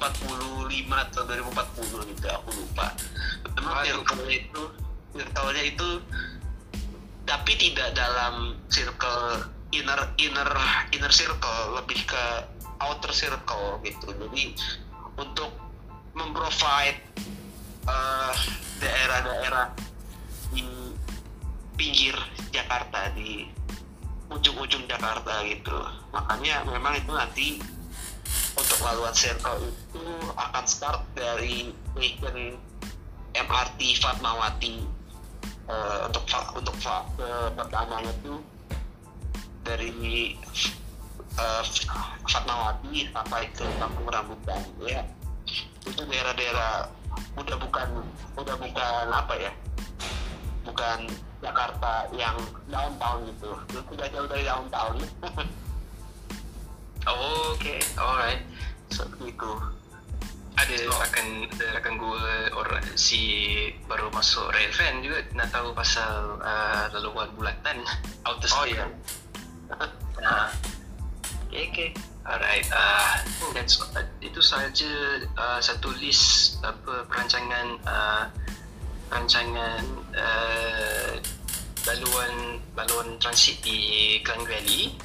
atau 2040 gitu, aku lupa. Memang circle-nya itu tapi tidak dalam circle inner circle, lebih ke outer circle gitu. Jadi untuk memprovide daerah-daerah di pinggir Jakarta, di ujung-ujung Jakarta gitu. Makanya memang itu nanti untuk laluan circle itu akan start dari station MRT Fatmawati. Untuk pertama itu dari Fatmawati sampai ke Kampung Rambutan ya. Itu daerah-daerah udah bukan apa ya? Bukan Jakarta yang downtown gitu. Sudah jauh dari downtown. Oh, okay, alright. Seperti itu. Ada rakan gue orang si baru masuk rail fan juga, nak tahu pasal laluan bulatan outer circle. Okay. Alright. That's itu sahaja satu list apa perancangan laluan transit di Klang Valley.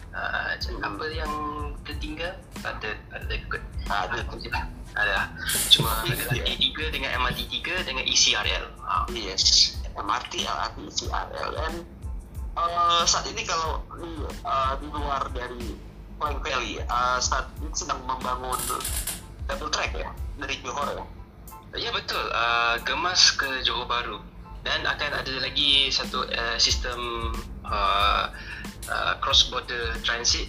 Apa yang tertinggal? Tak ada. Cuma LRT 3 dengan MRT 3 dengan ECRL. Yes. MRT, LRT, ECRL. Dan saat ini kalau di luar dari Klang Valley, saat ini sedang membangun double track ya dari Johor ya. Ya betul, Gemas ke Johor Bahru, dan akan ada lagi satu sistem cross border transit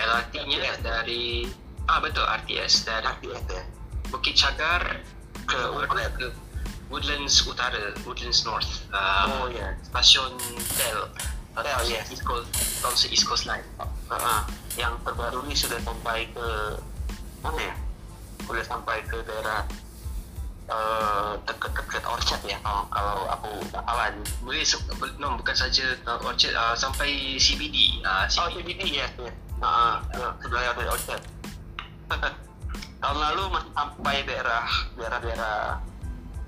LRT-nya RTS. Dari betul RTS dari Bukit Cagar ke Woodlands Utara, Woodlands North. Stasiun Tel ya, East Coast Line. Yang terbaru ni sudah sampai ke mana ya? Sudah sampai ke daerah dekat Orchard ya, kalau aku tak kalah. Bukan saja Orchard, sampai CBD. Oh, CBD ya. Sebelah dari Orchard. Tahun lalu masih sampai daerah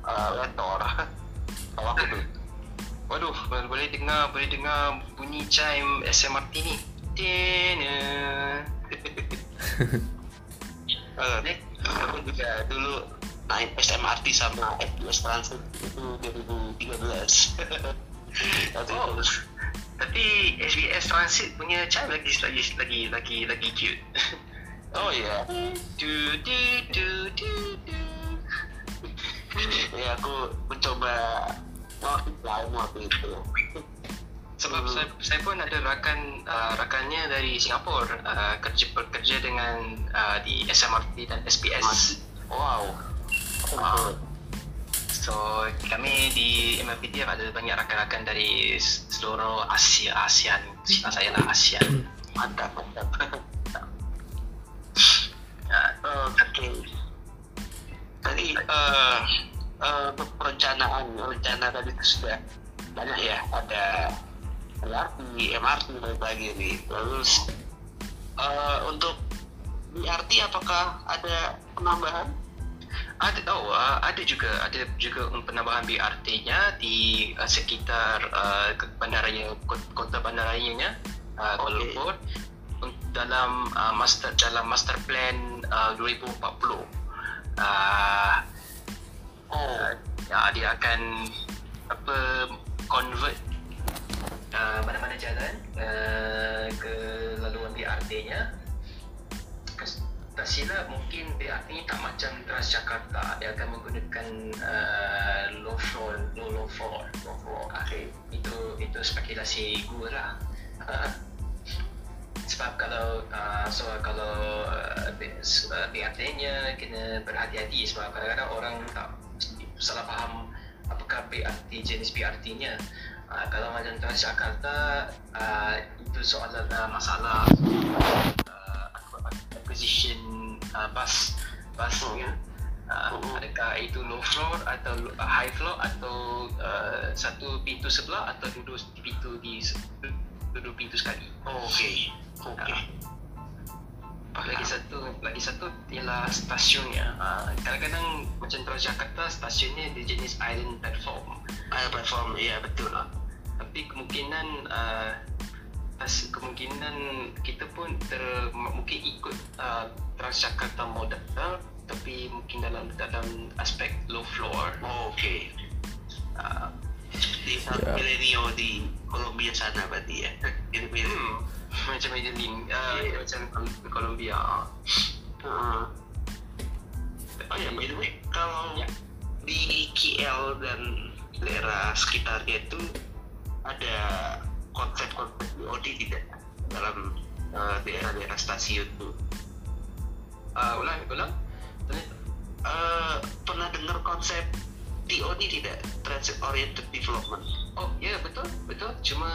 Lentor. Kalau aku tu. Waduh, boleh dengar bunyi chime SMRT ni. Tena. Aku juga dulu naik SMRT sama F2S Transit itu 2013. Oh, tapi SBS Transit punya chime lagi cute. Oh ya. Ya, aku mencoba waktu itu. So Sebab saya pun ada rakannya dari Singapura kerja dengan di SMRT dan SPS. Wow. So kami di MRT ada banyak rakan-rakan dari seluruh ASEAN. Kita saya lah ASEAN. Mantap. Okay. Tadi perencanaan tadi sudah banyak ya, ada LRT, MRT berbagai nih. Terus untuk BRT apakah ada penambahan? Ada juga penambahan BRT-nya di sekitar kota bandaranya Kuala Lumpur dalam master plan 2040. Dia akan convert mana-mana jalan ke laluan BRT-nya. Tak silap mungkin BRT ni tak macam Transjakarta, dia akan menggunakan low floor. Okay. Itu spekulasi gua lah. Sebab kalau BRT-nya kena berhati-hati, sebab kadang-kadang orang tak salah faham apakah BRT, jenis BRT-nya. Kalau macam Transjakarta, itu soalan masalah position busnya, adakah itu low floor atau high floor, atau satu pintu sebelah atau duduk pintu sekali. Okay. Lagi satu ialah stasiunnya. Kadang-kadang macam Transjakarta stasiunnya di jenis island platform. Ya betul lah. Tapi kemungkinan kita pun mungkin ikut Transjakarta modal, tapi mungkin dalam aspek low floor. Okay. Di South Milenio di Colombia sana berarti ya? Macam Medellin, macam Colombia. By the way, kalau di KL dan daerah sekitarnya itu ada konsep-konsep BOD tidak dalam daerah stasiun itu? Ulang? Pernah dengar konsep TOD tidak? Transit Oriented Development. Betul. Cuma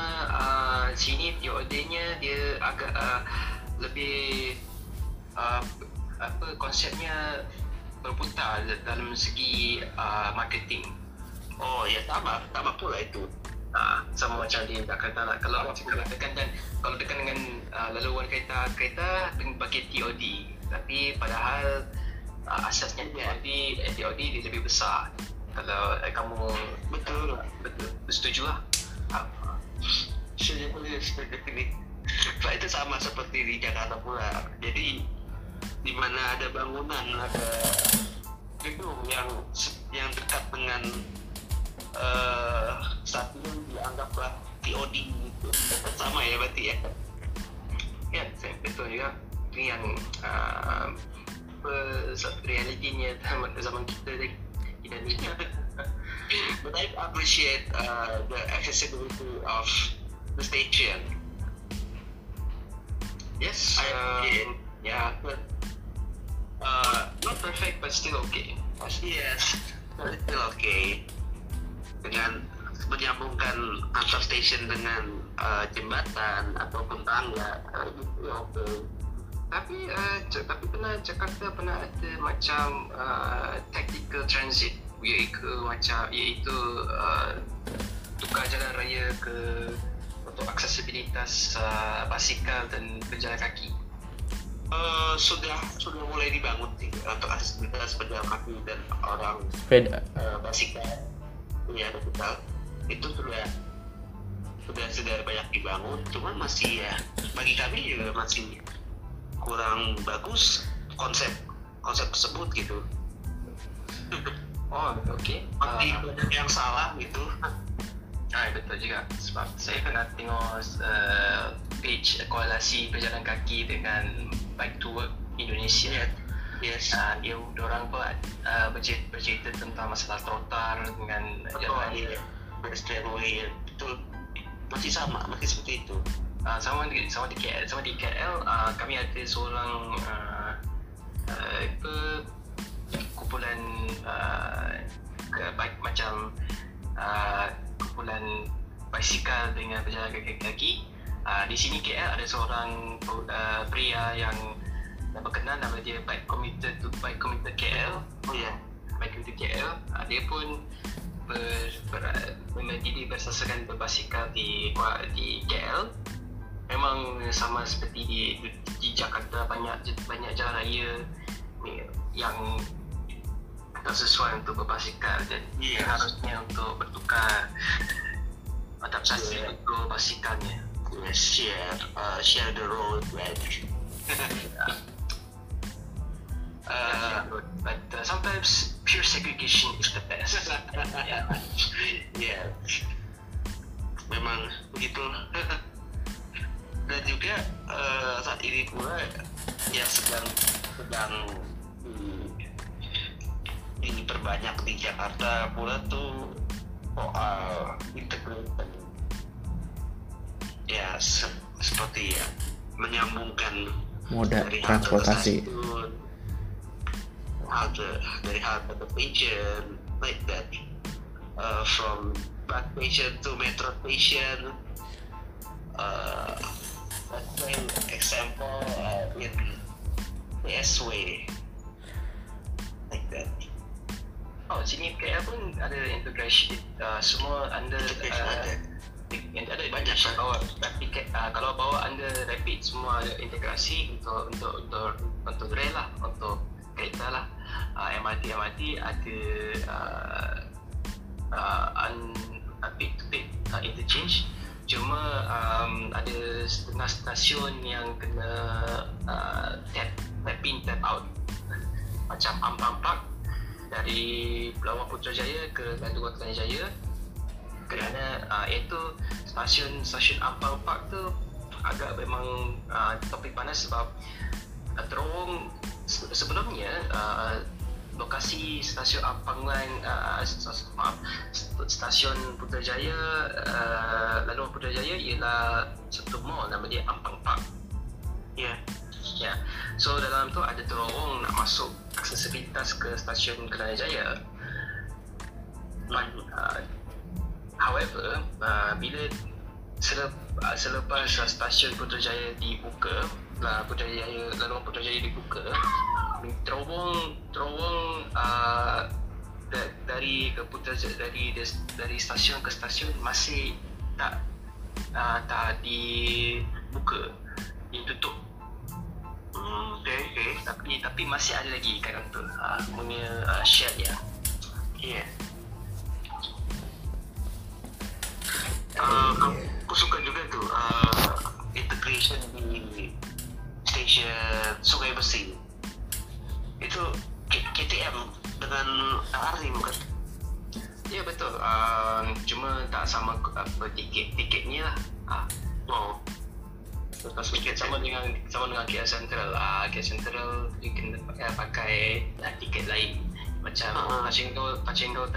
sini TOD-nya dia agak lebih konsepnya berputar dalam segi marketing. Sama pula itu. Sama macam di Jakarta lah. Kalau dekat dengan laluan kereta pakai TOD, tapi padahal asasnya TOD dia lebih besar. Kalau kamu betul setuju lah. Setuju. Sebab itu sama seperti di Jakarta pula. Jadi di mana ada bangunan, ada gedung yang dekat dengan stasiun dianggaplah TOD gitu. Sama ya berarti ya? Ya, betul juga. Ini yang realitinya zaman kita di Indonesia. But I appreciate the accessibility of the station. Yes, not perfect but still okay. Yes, still okay. Dengan menyambungkan antar stasiun dengan jembatan ataupun tangga gitu. Tapi pernah Jakarta pernah ada macam tactical transit, iaitu tukar jalan raya untuk aksesibilitas basikal dan pejalan kaki. Sudah mulai dibangun sih untuk aksesibilitas pejalan kaki dan orang basikal. Ya betul, itu sudah banyak dibangun, cuman masih ya bagi kami juga masih kurang bagus konsep tersebut gitu. Okay. Masih banyak yang salah gitu. Betul juga, sebab saya pernah tengok page koalisi pejalan kaki dengan Bike to Work Indonesia. Yes. Dia orang buat bercerita tentang masalah trotar dengan jalan raya, pedestrian way, betul. masih sama, masih seperti itu. Sama di KL, kami ada seorang kumpulan kumpulan basikal dengan berjalan kaki-kaki. Di sini KL ada seorang pria yang berkenal, nama dia Bike Commuter KL. Oh ya, yeah. Bike Commuter KL. Dia pun bersasakan berbasikal di KL. Memang sama seperti di Jakarta, banyak jalan raya yang tak sesuai untuk berbasikal, dan harusnya untuk bertukar atap saksi untuk basikalnya. Share the road, right? But sometimes pure segregation is the best. Yeah. Memang begitu. Dan juga saat ini pula yang sedang diperbanyak di Jakarta pula tuh soal integrasi. Ya seperti ya menyambungkan moda transportasi dari halte ke station, like that, from bus station to metro station. That's an example in the S-way, like that. Sini KL pun ada integrasi, semua under ada banyak bawa Rapid, kalau bawa under Rapid semua ada integrasi untuk rel lah, untuk kereta lah. MRT ada pit to pit interchange. Cuma ada setengah stasiun yang kena tap in tap out macam Ampang Park dari Pulau Putrajaya ke Laluan Kelana Jaya, kerana iaitu stasiun Ampang Park tu agak memang topik panas sebab terowong sebelumnya lokasi stasiun Ampang Line, stasiun Putrajaya, laluan Putrajaya ialah satu mall nama dia Ampang Park. Ya. So dalam tu ada terowong nak masuk aksesibilitas ke stasiun Kelana Jaya. However, bila selepas stasiun Putrajaya dibuka, laluan Putrajaya dibuka, terowong dari stasiun ke stasiun masih tak dibuka, ditutup. Okay. Tapi masih ada lagi kat kantor punya share dia. Yeah. Aku suka juga tu integration di stesen Sungai Buloh. Itu KTM dengan LRT bukan? Ya betul. Cuma tak sama tiketnya lah. Terus tiket sama dengan KL Central. KL Central you can pakai tiket lain. Macam Pachinko.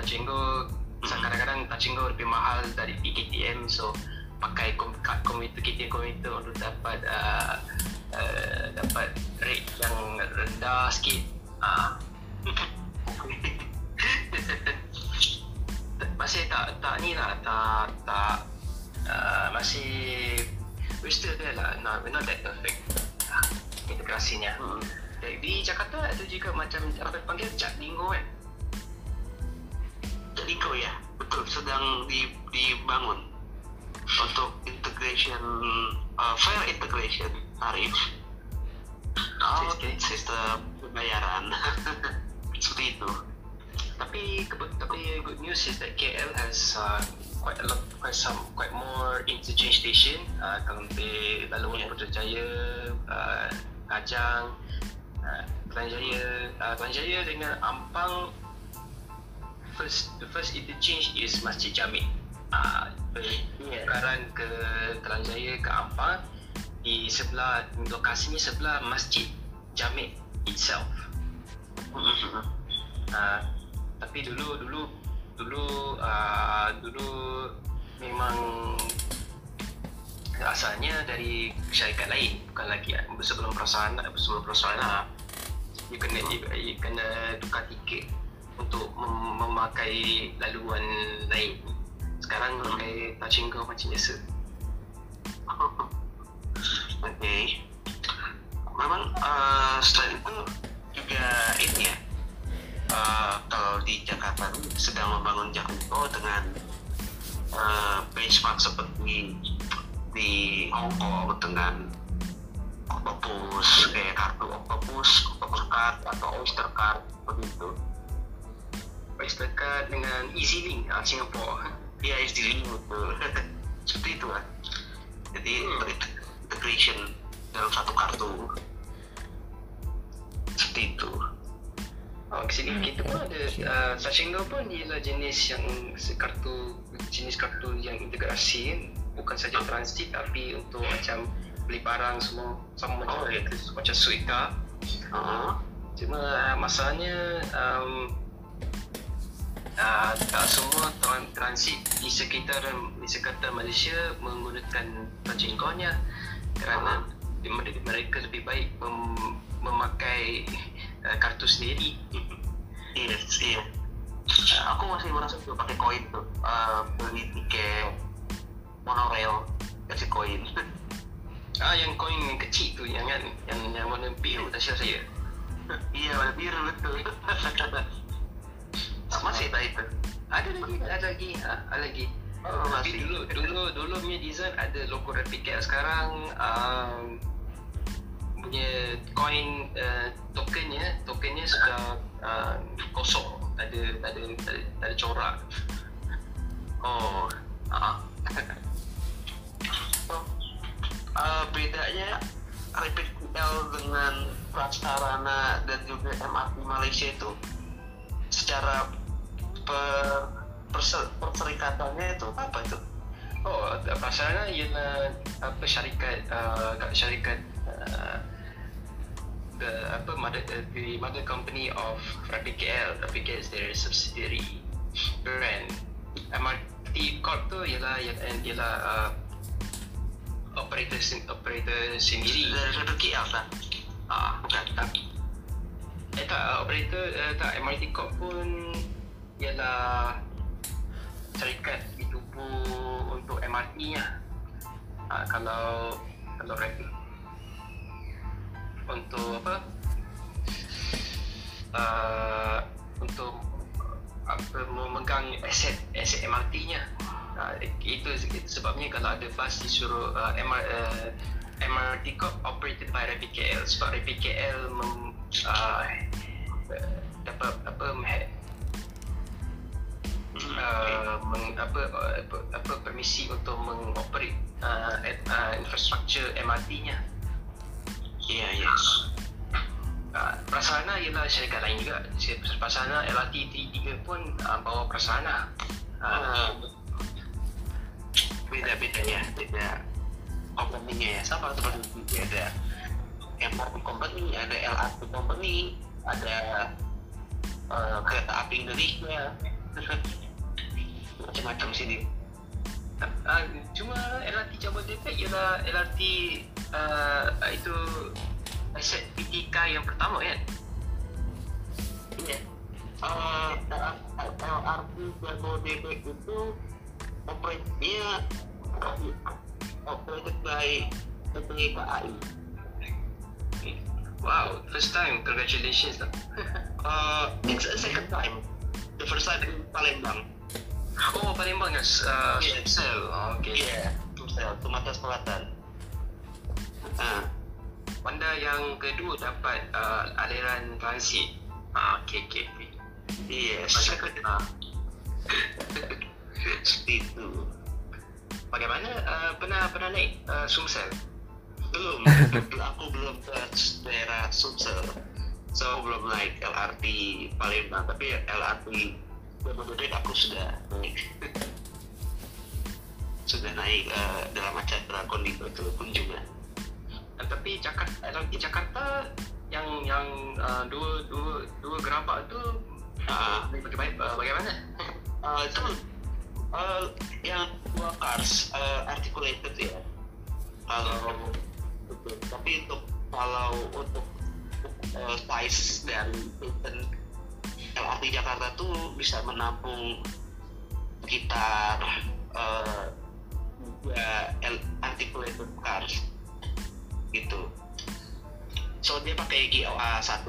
Kadang-kadang Pachinko lebih mahal dari KTM, so pakai kad komuter untuk dapat rate yang rendah sikit. Masih tak ni lah, tak masih we still there lah, not that perfect integrasinya. Di Jakarta ada juga macam apa panggil Jaklinggo kan? Jaklinggo ya, betul, sedang dibangun untuk integration, fair integration tarif. Sistem pembayaran seperti itu. Tapi good news is that KL has quite more interchange station. Kembali laluan Putrajaya, Kajang, Kelana Jaya dengan Ampang. The first interchange is Masjid Jamin. Pertukaran ke Kelana Jaya ke Ampang di sebelah lokasinya sebelah Masjid Jamin itself. Tapi dulu memang asalnya dari syarikat lain, bukan lagi sebelum Prasarana. You kena tukar tiket untuk memakai laluan lain. Sekarang pakai touching go macam biasa. Okay. Memang selain itu juga ini ya. Kalau di Jakarta ini sedang membangun Jakarta dengan benchmark seperti di Hong Kong dengan Octopus, kartu Octopus Card atau Oyster Card begitu. Oyster Card dengan EasyLink Singapore. Ya, EasyLink betul. Seperti itu lah. Jadi integration dalam satu kartu. Seperti itu. Oh, kesini kita pun ada Sashenggo pun ialah jenis kartu yang integrasi, bukan saja transit tapi untuk macam beli barang semua sama macam Suica. Cuma masalahnya tak semua transit di sekitar Malaysia menggunakan touching go-nya kerana mereka lebih baik memakai kartu sendiri. Yes, iya. Aku masih merasa sudah pakai koin tu. Beli tiket monorail kasih koin. Yang koin yang kecil tu, yang warna biru tak silap saya. Iya, warna biru betul. Masih tak itu. Ada lagi. Oh, tapi dulu punya design ada logo Rapid KL, sekarang punya koin tokennya sudah kosong, tak ada corak. Bedanya Rapid KL dengan Prasarana dan juga MRT Malaysia itu secara perserikatannya itu apa itu? Prasarana ialah syarikat, the mother company of Rapid KL. Rapid KL is their subsidiary brand. MRT Corp tu ialah operator sendiri. Rapid KL tak? Bukan, MRT Corp pun ialah syarikat di tubuh untuk MRT nya. Kalau Rapid untuk memegang aset MRT nya, itu sebabnya kalau ada bas disuruh MRT Corp operated by Rapid KL, sebab Rapid KL dapat permisi untuk mengoperate infrastruktur MRT nya. Prasarana ialah syarikat lain juga. Prasarana LRT 33 pun bawa Prasarana. Beda company-nya ya. Sama seperti ada MRT company, ada LRT company, ada kereta api Indonesia. Macam-macam sini. Cuma LRT Jabodetabek ialah LRT itu aset PTK yang pertama kan? Ya. LRT Jabodetabek itu operated by KCI. Wow, first time, congratulations lah. It's a second time. The first time in Palembang. Palembang guys. Sumsel. Okay. Yeah. Sumsel, Sumatera Selatan. Bandar yang kedua dapat aliran transit. Okay. Yes. Seperti itu. Bagaimana? Pernah naik Sumsel? Belum. Aku belum ke daerah Sumsel. So aku belum naik LRT Palembang, tapi LRT Jabodetabek aku sudah naik. Dalam acara kunjungan. Tapi Jakarta yang dua gerabak tu bagaimana? Itu yang dua cars articulated ya. kalau robot. Betul. Tapi untuk kalau untuk size dan event LRT Jakarta tuh bisa menampung sekitar 2 articulated cars gitu. So dia pakai GOA 1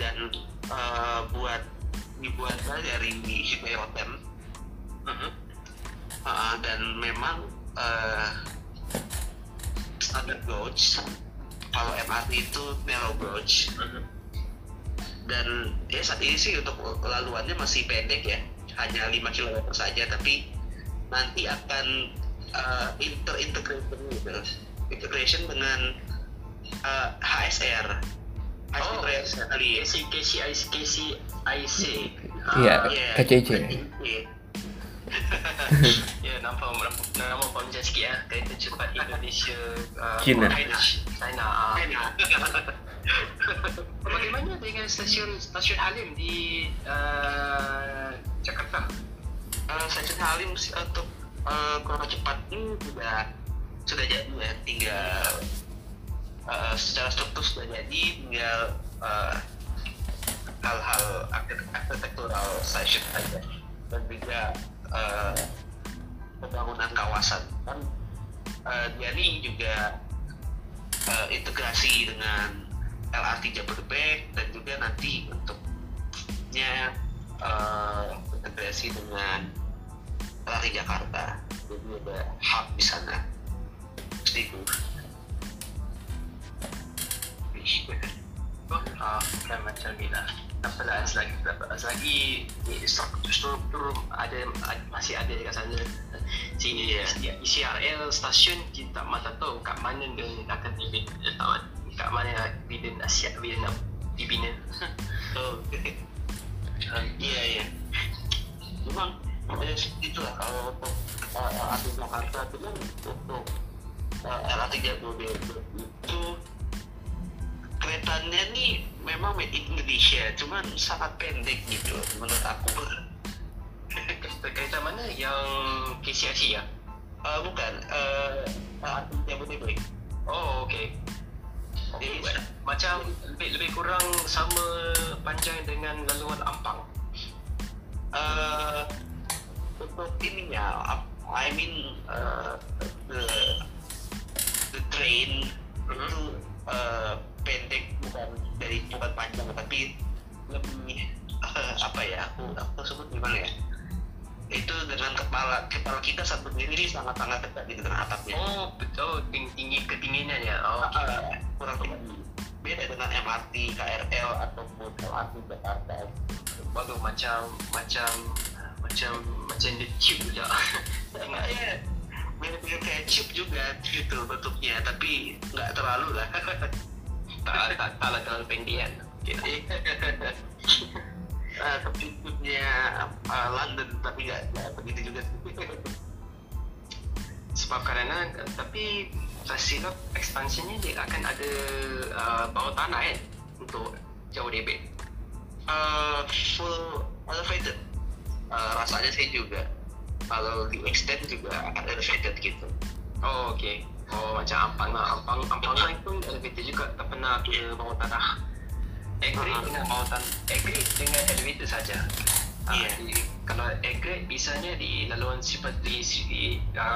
dan dibuatnya dari Hyundai Rotem dan memang standard gauge. Kalau MRT itu narrow gauge dan ya saat ini sih untuk laluannya masih pendek ya, hanya 5 km saja, tapi nanti akan integration dengan HSR. Oh, KLIA, KCI, Iya, KCI. Ya, nama pronunciasi ya, kereta cepat Indonesia China. Bagaimana dengan stasiun Halim di Jakarta? Stasiun Halim untuk kereta cepat ini sudah jadi ya, tinggal secara struktur sudah jadi, tinggal hal-hal arsitektural stasiun saja dan juga pembangunan kawasan kan. Jadi juga integrasi dengan LRT Jabodetabek dan juga nanti untuknya integrasi dengan LRT Jakarta, jadi ada hub di sana. Seperti itu. Macam inilah. Apalah lagi struktur ada masih ada dekat sana. Sini ya. CRRC stasiun kita tak tahu kat mana dia akan dibina, kat mana bina siap bina dibina. So, ya. Memang itulah kalau untuk LRT Jakarta tu kan untuk LRT Jabodetabek itu keretanya ni memang made in Indonesia, cuman sangat pendek gitu menurut aku. Kereta mana yang KCRC ya? Bukan, Jabodetabek. Oh, okey. Jadi macam lebih kurang sama panjang dengan laluan Ampang. Untuk ininya, I mean the train itu pendek, bukan panjang, tapi lebih aku sebut gimana ya, itu dengan kepala kita satu diri sangat-sangat dekat dengan atapnya. Oh betul, tinggi ketinggiannya. Oh, okay. Kurang tinggi, beda dengan MRT, KRL ataupun LRT Jakarta. Waduh, macam the tube juga. Ya, mirip-mirip kayak tube juga gitu bentuknya, tapi nggak terlalu lah. Tak terlalu pendian. Terpikirnya London tapi nggak begitu juga. Sebab karena tapi silap expansionnya dia akan ada bawah tanah kan untuk Jabodetabek. Full elevated. Rasanya sih juga kalau di extend juga akan elevated gitu. Oh okey. Oh, macam Ampang lain pun elevator juga tak pernah ke bawah tanah. Agree dengan bawah tanah, agree dengan elevator saja. Yeah. Kalau agree biasanya di laluan seperti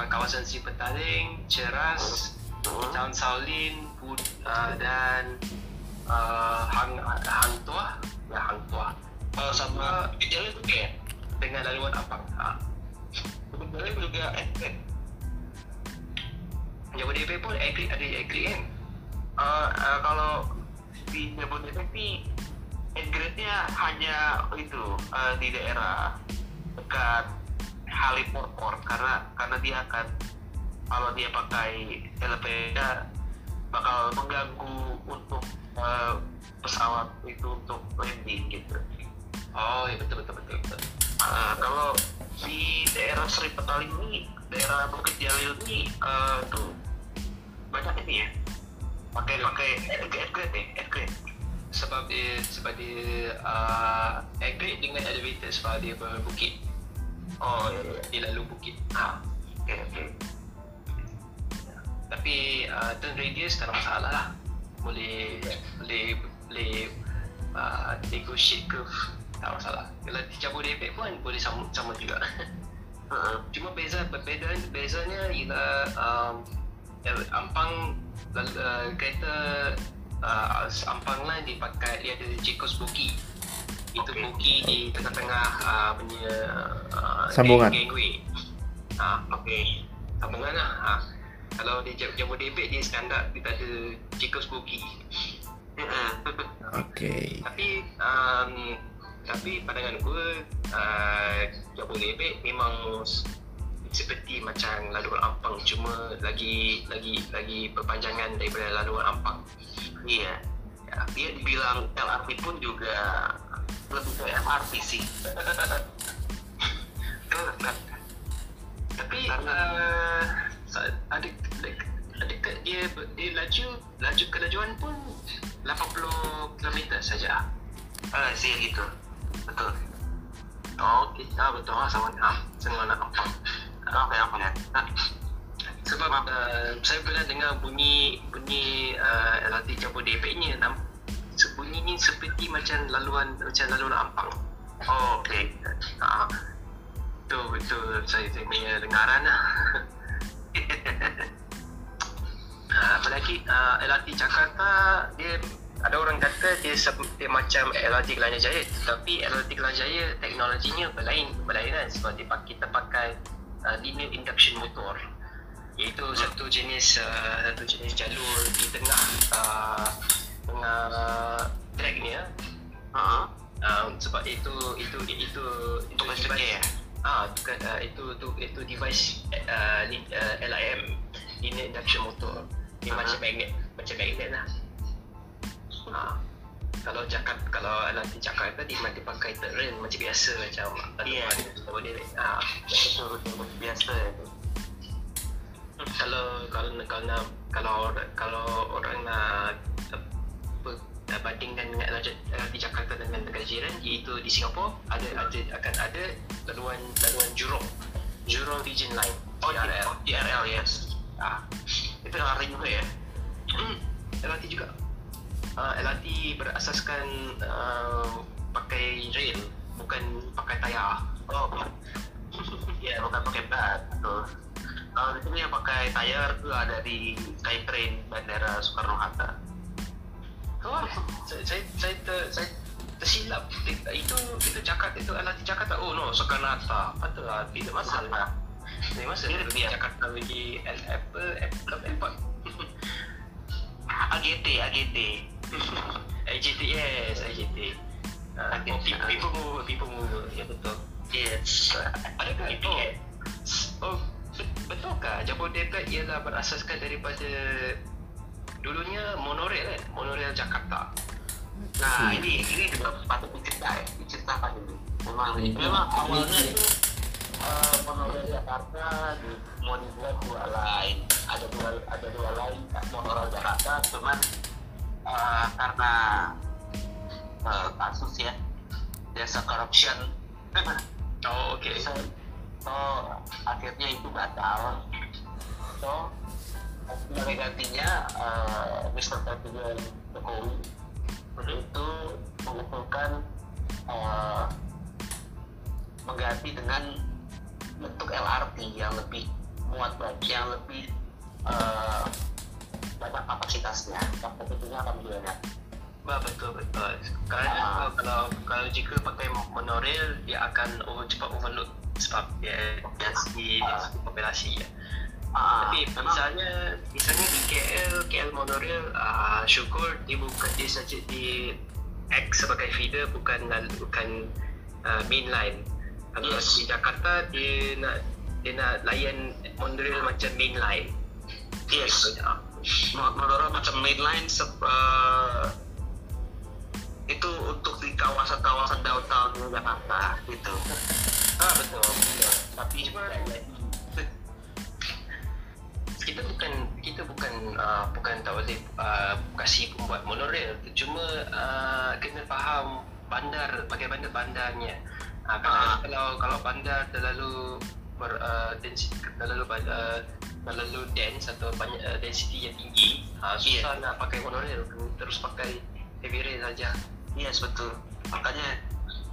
kawasan Sri Petaling, Ceras, Chan Sow Lin, dan Hang Tuah. Sama jalan tu kan dengan laluan Ampang. Kemudian juga Jabodetabek pun agree kan? Kalau di Jabodetabek ni upgrade-nya hanya itu di daerah dekat Halim Port karena dia akan, kalau dia pakai elevator bakal mengganggu untuk pesawat itu untuk landing gitu. Oh ya, betul. Kalau di daerah Sri Petaling ni, daerah Bukit Jalil ni tuh banyak ini ya, pakai upgrade. Sebab dia upgrade dengan elevator sebab dia berbukit. Oh, dia lalu bukit. Okay. Tapi turn radius tak ada masalah lah. Boleh negotiate curve, tak masalah. Kalau di Jabodetabek pun boleh sama juga. Cuma bezanya ialah Ampang kereta Ampang Line dipakai, dia ada cekus bogi. Itu bogi di tengah-tengah punya sambungan gangway. Okey, sambungan lah. Kalau di Jabodetabek dia standard, dia tak ada cekus bogi. Okey. Tapi pandangan gue Jabodetabek memang seperti macam laluan Ampang, cuma lagi perpanjangan daripada laluan Ampang. Ya. Yeah. Dia dibilang LRT pun juga lebih ke MRT sih. Tapi dia laju kelajuan pun 80 km saja. Saya gitu. Betul. Oh, kita betul sama dengan Ampang. Sebab saya pernah dengar bunyi LRT Jabodetabek ni, bunyi ni seperti macam laluan Ampang. Oh, okey. Betul saya punya dengaran lah. Apalagi LRT Jakarta, dia ada orang kata dia macam LRT Kelana Jaya, tetapi LRT Kelana Jaya teknologinya berlain kan, sebab kita pakai linear induction motor, iaitu satu jenis jalur di tengah tracknya. Sebab itu device, itu device LIM, linear induction motor, dia macam magnet lah. Kalau LRT Jakarta dia pakai third rail macam biasa, macam biasa. Kalau orang nak bandingkan dengan LRT Jakarta dengan negara jiran, iaitu di Singapura akan ada laluan Jurong Region Line. Oh, JRL, yes. Itu LRT juga ya. LRT juga. LRT berasaskan pakai rail, bukan pakai tayar. Bukan pakai bat. Itu yang pakai tayar tu ada di Skytrain Bandara Soekarno-Hatta. Saya tersilap. Itu Jakarta, itu LRT Jakarta. Oh no, Soekarno-Hatta. Patutlah tidak masalah. Tidak masalah. Dia Jakarta pergi airport. AGT. IGT. People mover. Ya, betul. Yes. Adakah itu? Oh, betulkah Jabodetabek ialah berasaskan daripada dulunya monorail kan? Monorail Jakarta. Nah, ini juga patut diceritakan dulu. Memang awalnya itu monorail Jakarta mau dibuat dua line. Ada dua line monorail Jakarta, cuman karena kasus ya, desa corruption. Oh, okay. So akhirnya itu batal. So sebagai gantinya Mr. Presiden Jokowi itu mengusulkan mengganti dengan bentuk LRT yang lebih muat bagi, yang lebih banyak kapasitasnya, dan tentunya akan lebih banyak. Betul. Kerana kalau jika pakai monorail, dia akan cepat overload sebab dia populasi ya. Tapi misalnya di KL monorail, syukur dia saja di act sebagai feeder, bukan main line. Kalau di Jakarta dia nak layan monorail macam main line. Yes. Monorail macam mainline itu untuk di kawasan-kawasan downtown Jakarta gitu. Betul. Tapi kita bukan tak boleh kasih pembuat monorail, cuma kena faham bandar, bagaimana bandarnya. Kalau bandar terlalu terlalu dense atau banyak density yang tinggi, susah nak pakai monorail, terus pakai heavy rail saja. Yes, betul. Makanya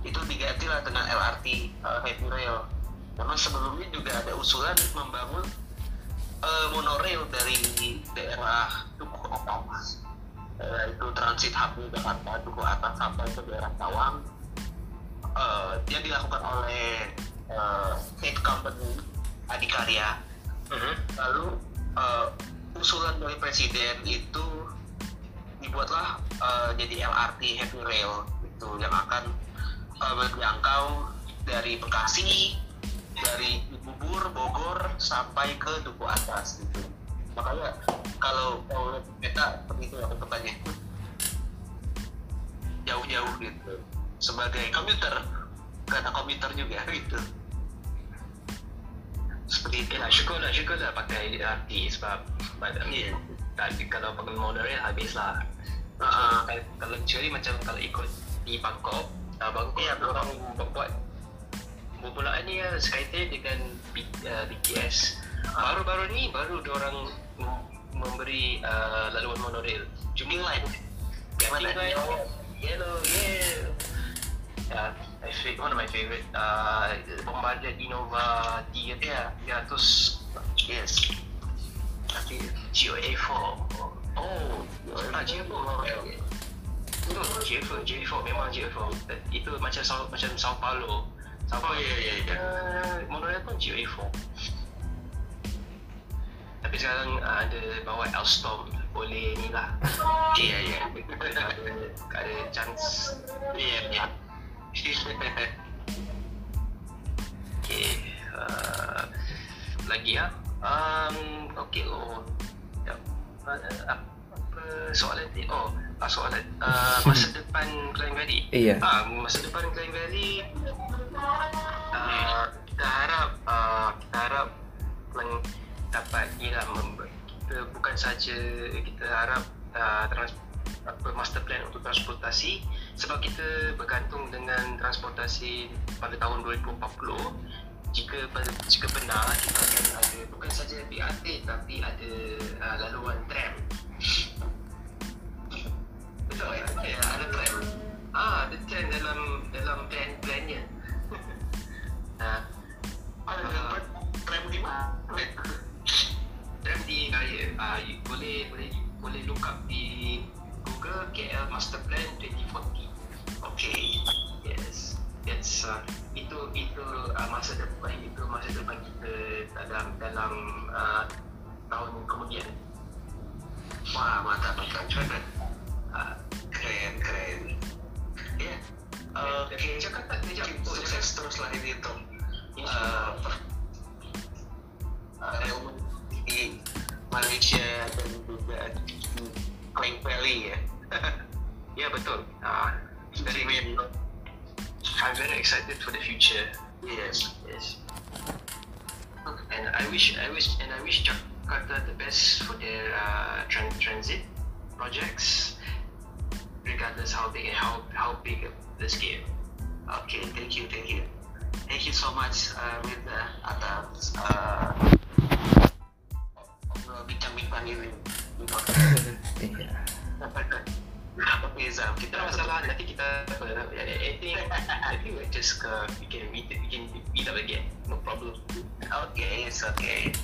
itu diganti lah dengan LRT, heavy rail. Karena sebelumnya juga ada usulan membangun monorail dari daerah Dukuh Atas, itu transit hubnya Jakarta, Dukuh Atas sampai ke daerah Tawang. Dia dilakukan oleh state company Adikarya. Lalu usulan dari presiden itu dibuatlah jadi LRT heavy rail itu yang akan menjangkau dari Bekasi, dari Cibubur, Bogor sampai ke Dukuh Atas gitu. Makanya kalau meta seperti itu ya tempatnya jauh-jauh gitu sebagai komuter, karena komuter juga gitu. Seperti nak syukur lah pakai LRT sebab badannya tadi kalau pakai monorail habislah. Kalau kecuali macam kalau ikut di Bangkok, Bangkok buat berpulaan ni ya, sekaitan dengan BTS. Baru-baru ni baru diorang memberi laluan monorail. Jumlah line, yellow, yeah. One of my favorite, Bombardier Innova 3, yeah, terus, yes. Tapi GA4, GA4 memang GA4. Itu macam Sao Paulo. Sao Paulo, ya. Monorail pun GA4. Tapi sekarang ada bawa Alstom, boleh ni lah. Ya. Ada chance. Ya. Okay, lagi ya. Apa soalan ni? Soalan masa depan Klang Valley. Iya. Masa depan Klang Valley. Kita harap dapat ialah kita bukan saja kita harap master plan untuk transportasi, sebab kita bergantung dengan transportasi pada tahun 2040. Jika benar kita akan ada bukan saja BRT tapi ada laluan tram. Betul ya, ada tram. Ada tram dalam plan-plannya. Tram di mana? Tram di raya. Boleh look up di Google KL Master Plan 2040. Okay. Yes. That's masa depan kita dalam tahun kemudian. Wah, mantap kan? Keren. Ya. Okay. Sukses teruslah ini Tom. Di Malaysia dan juga di Klang Valley ya. Ya betul. I'm very excited for the future. Yes. And I wish Jakarta the best for their transit projects, regardless how big the scale. Okay, thank you. Thank you so much, Mirza, atas bincang-bincang ini. Iya. Okay, Zam, kita masalah nanti kita I think we just we can meet up again. No problem. Okay, it's okay.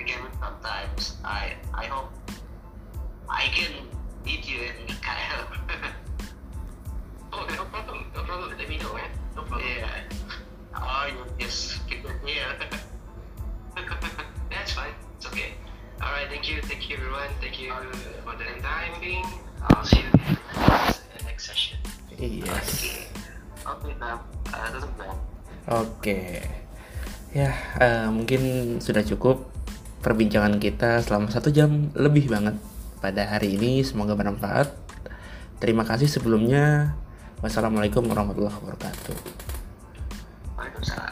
We can meet sometimes. I hope I can meet you in KL. Oh, no problem. Let me know, eh? No problem. Yeah. Oh, you just keep it here. That's fine. It's okay. All right. Thank you, everyone. Thank you for the time being. I'll see you in the next session. Yes. Okay. Okay. Ya, mungkin sudah cukup perbincangan kita selama 1 jam lebih banget pada hari ini. Semoga bermanfaat. Terima kasih sebelumnya. Wassalamualaikum warahmatullahi wabarakatuh. Waalaikumsalam.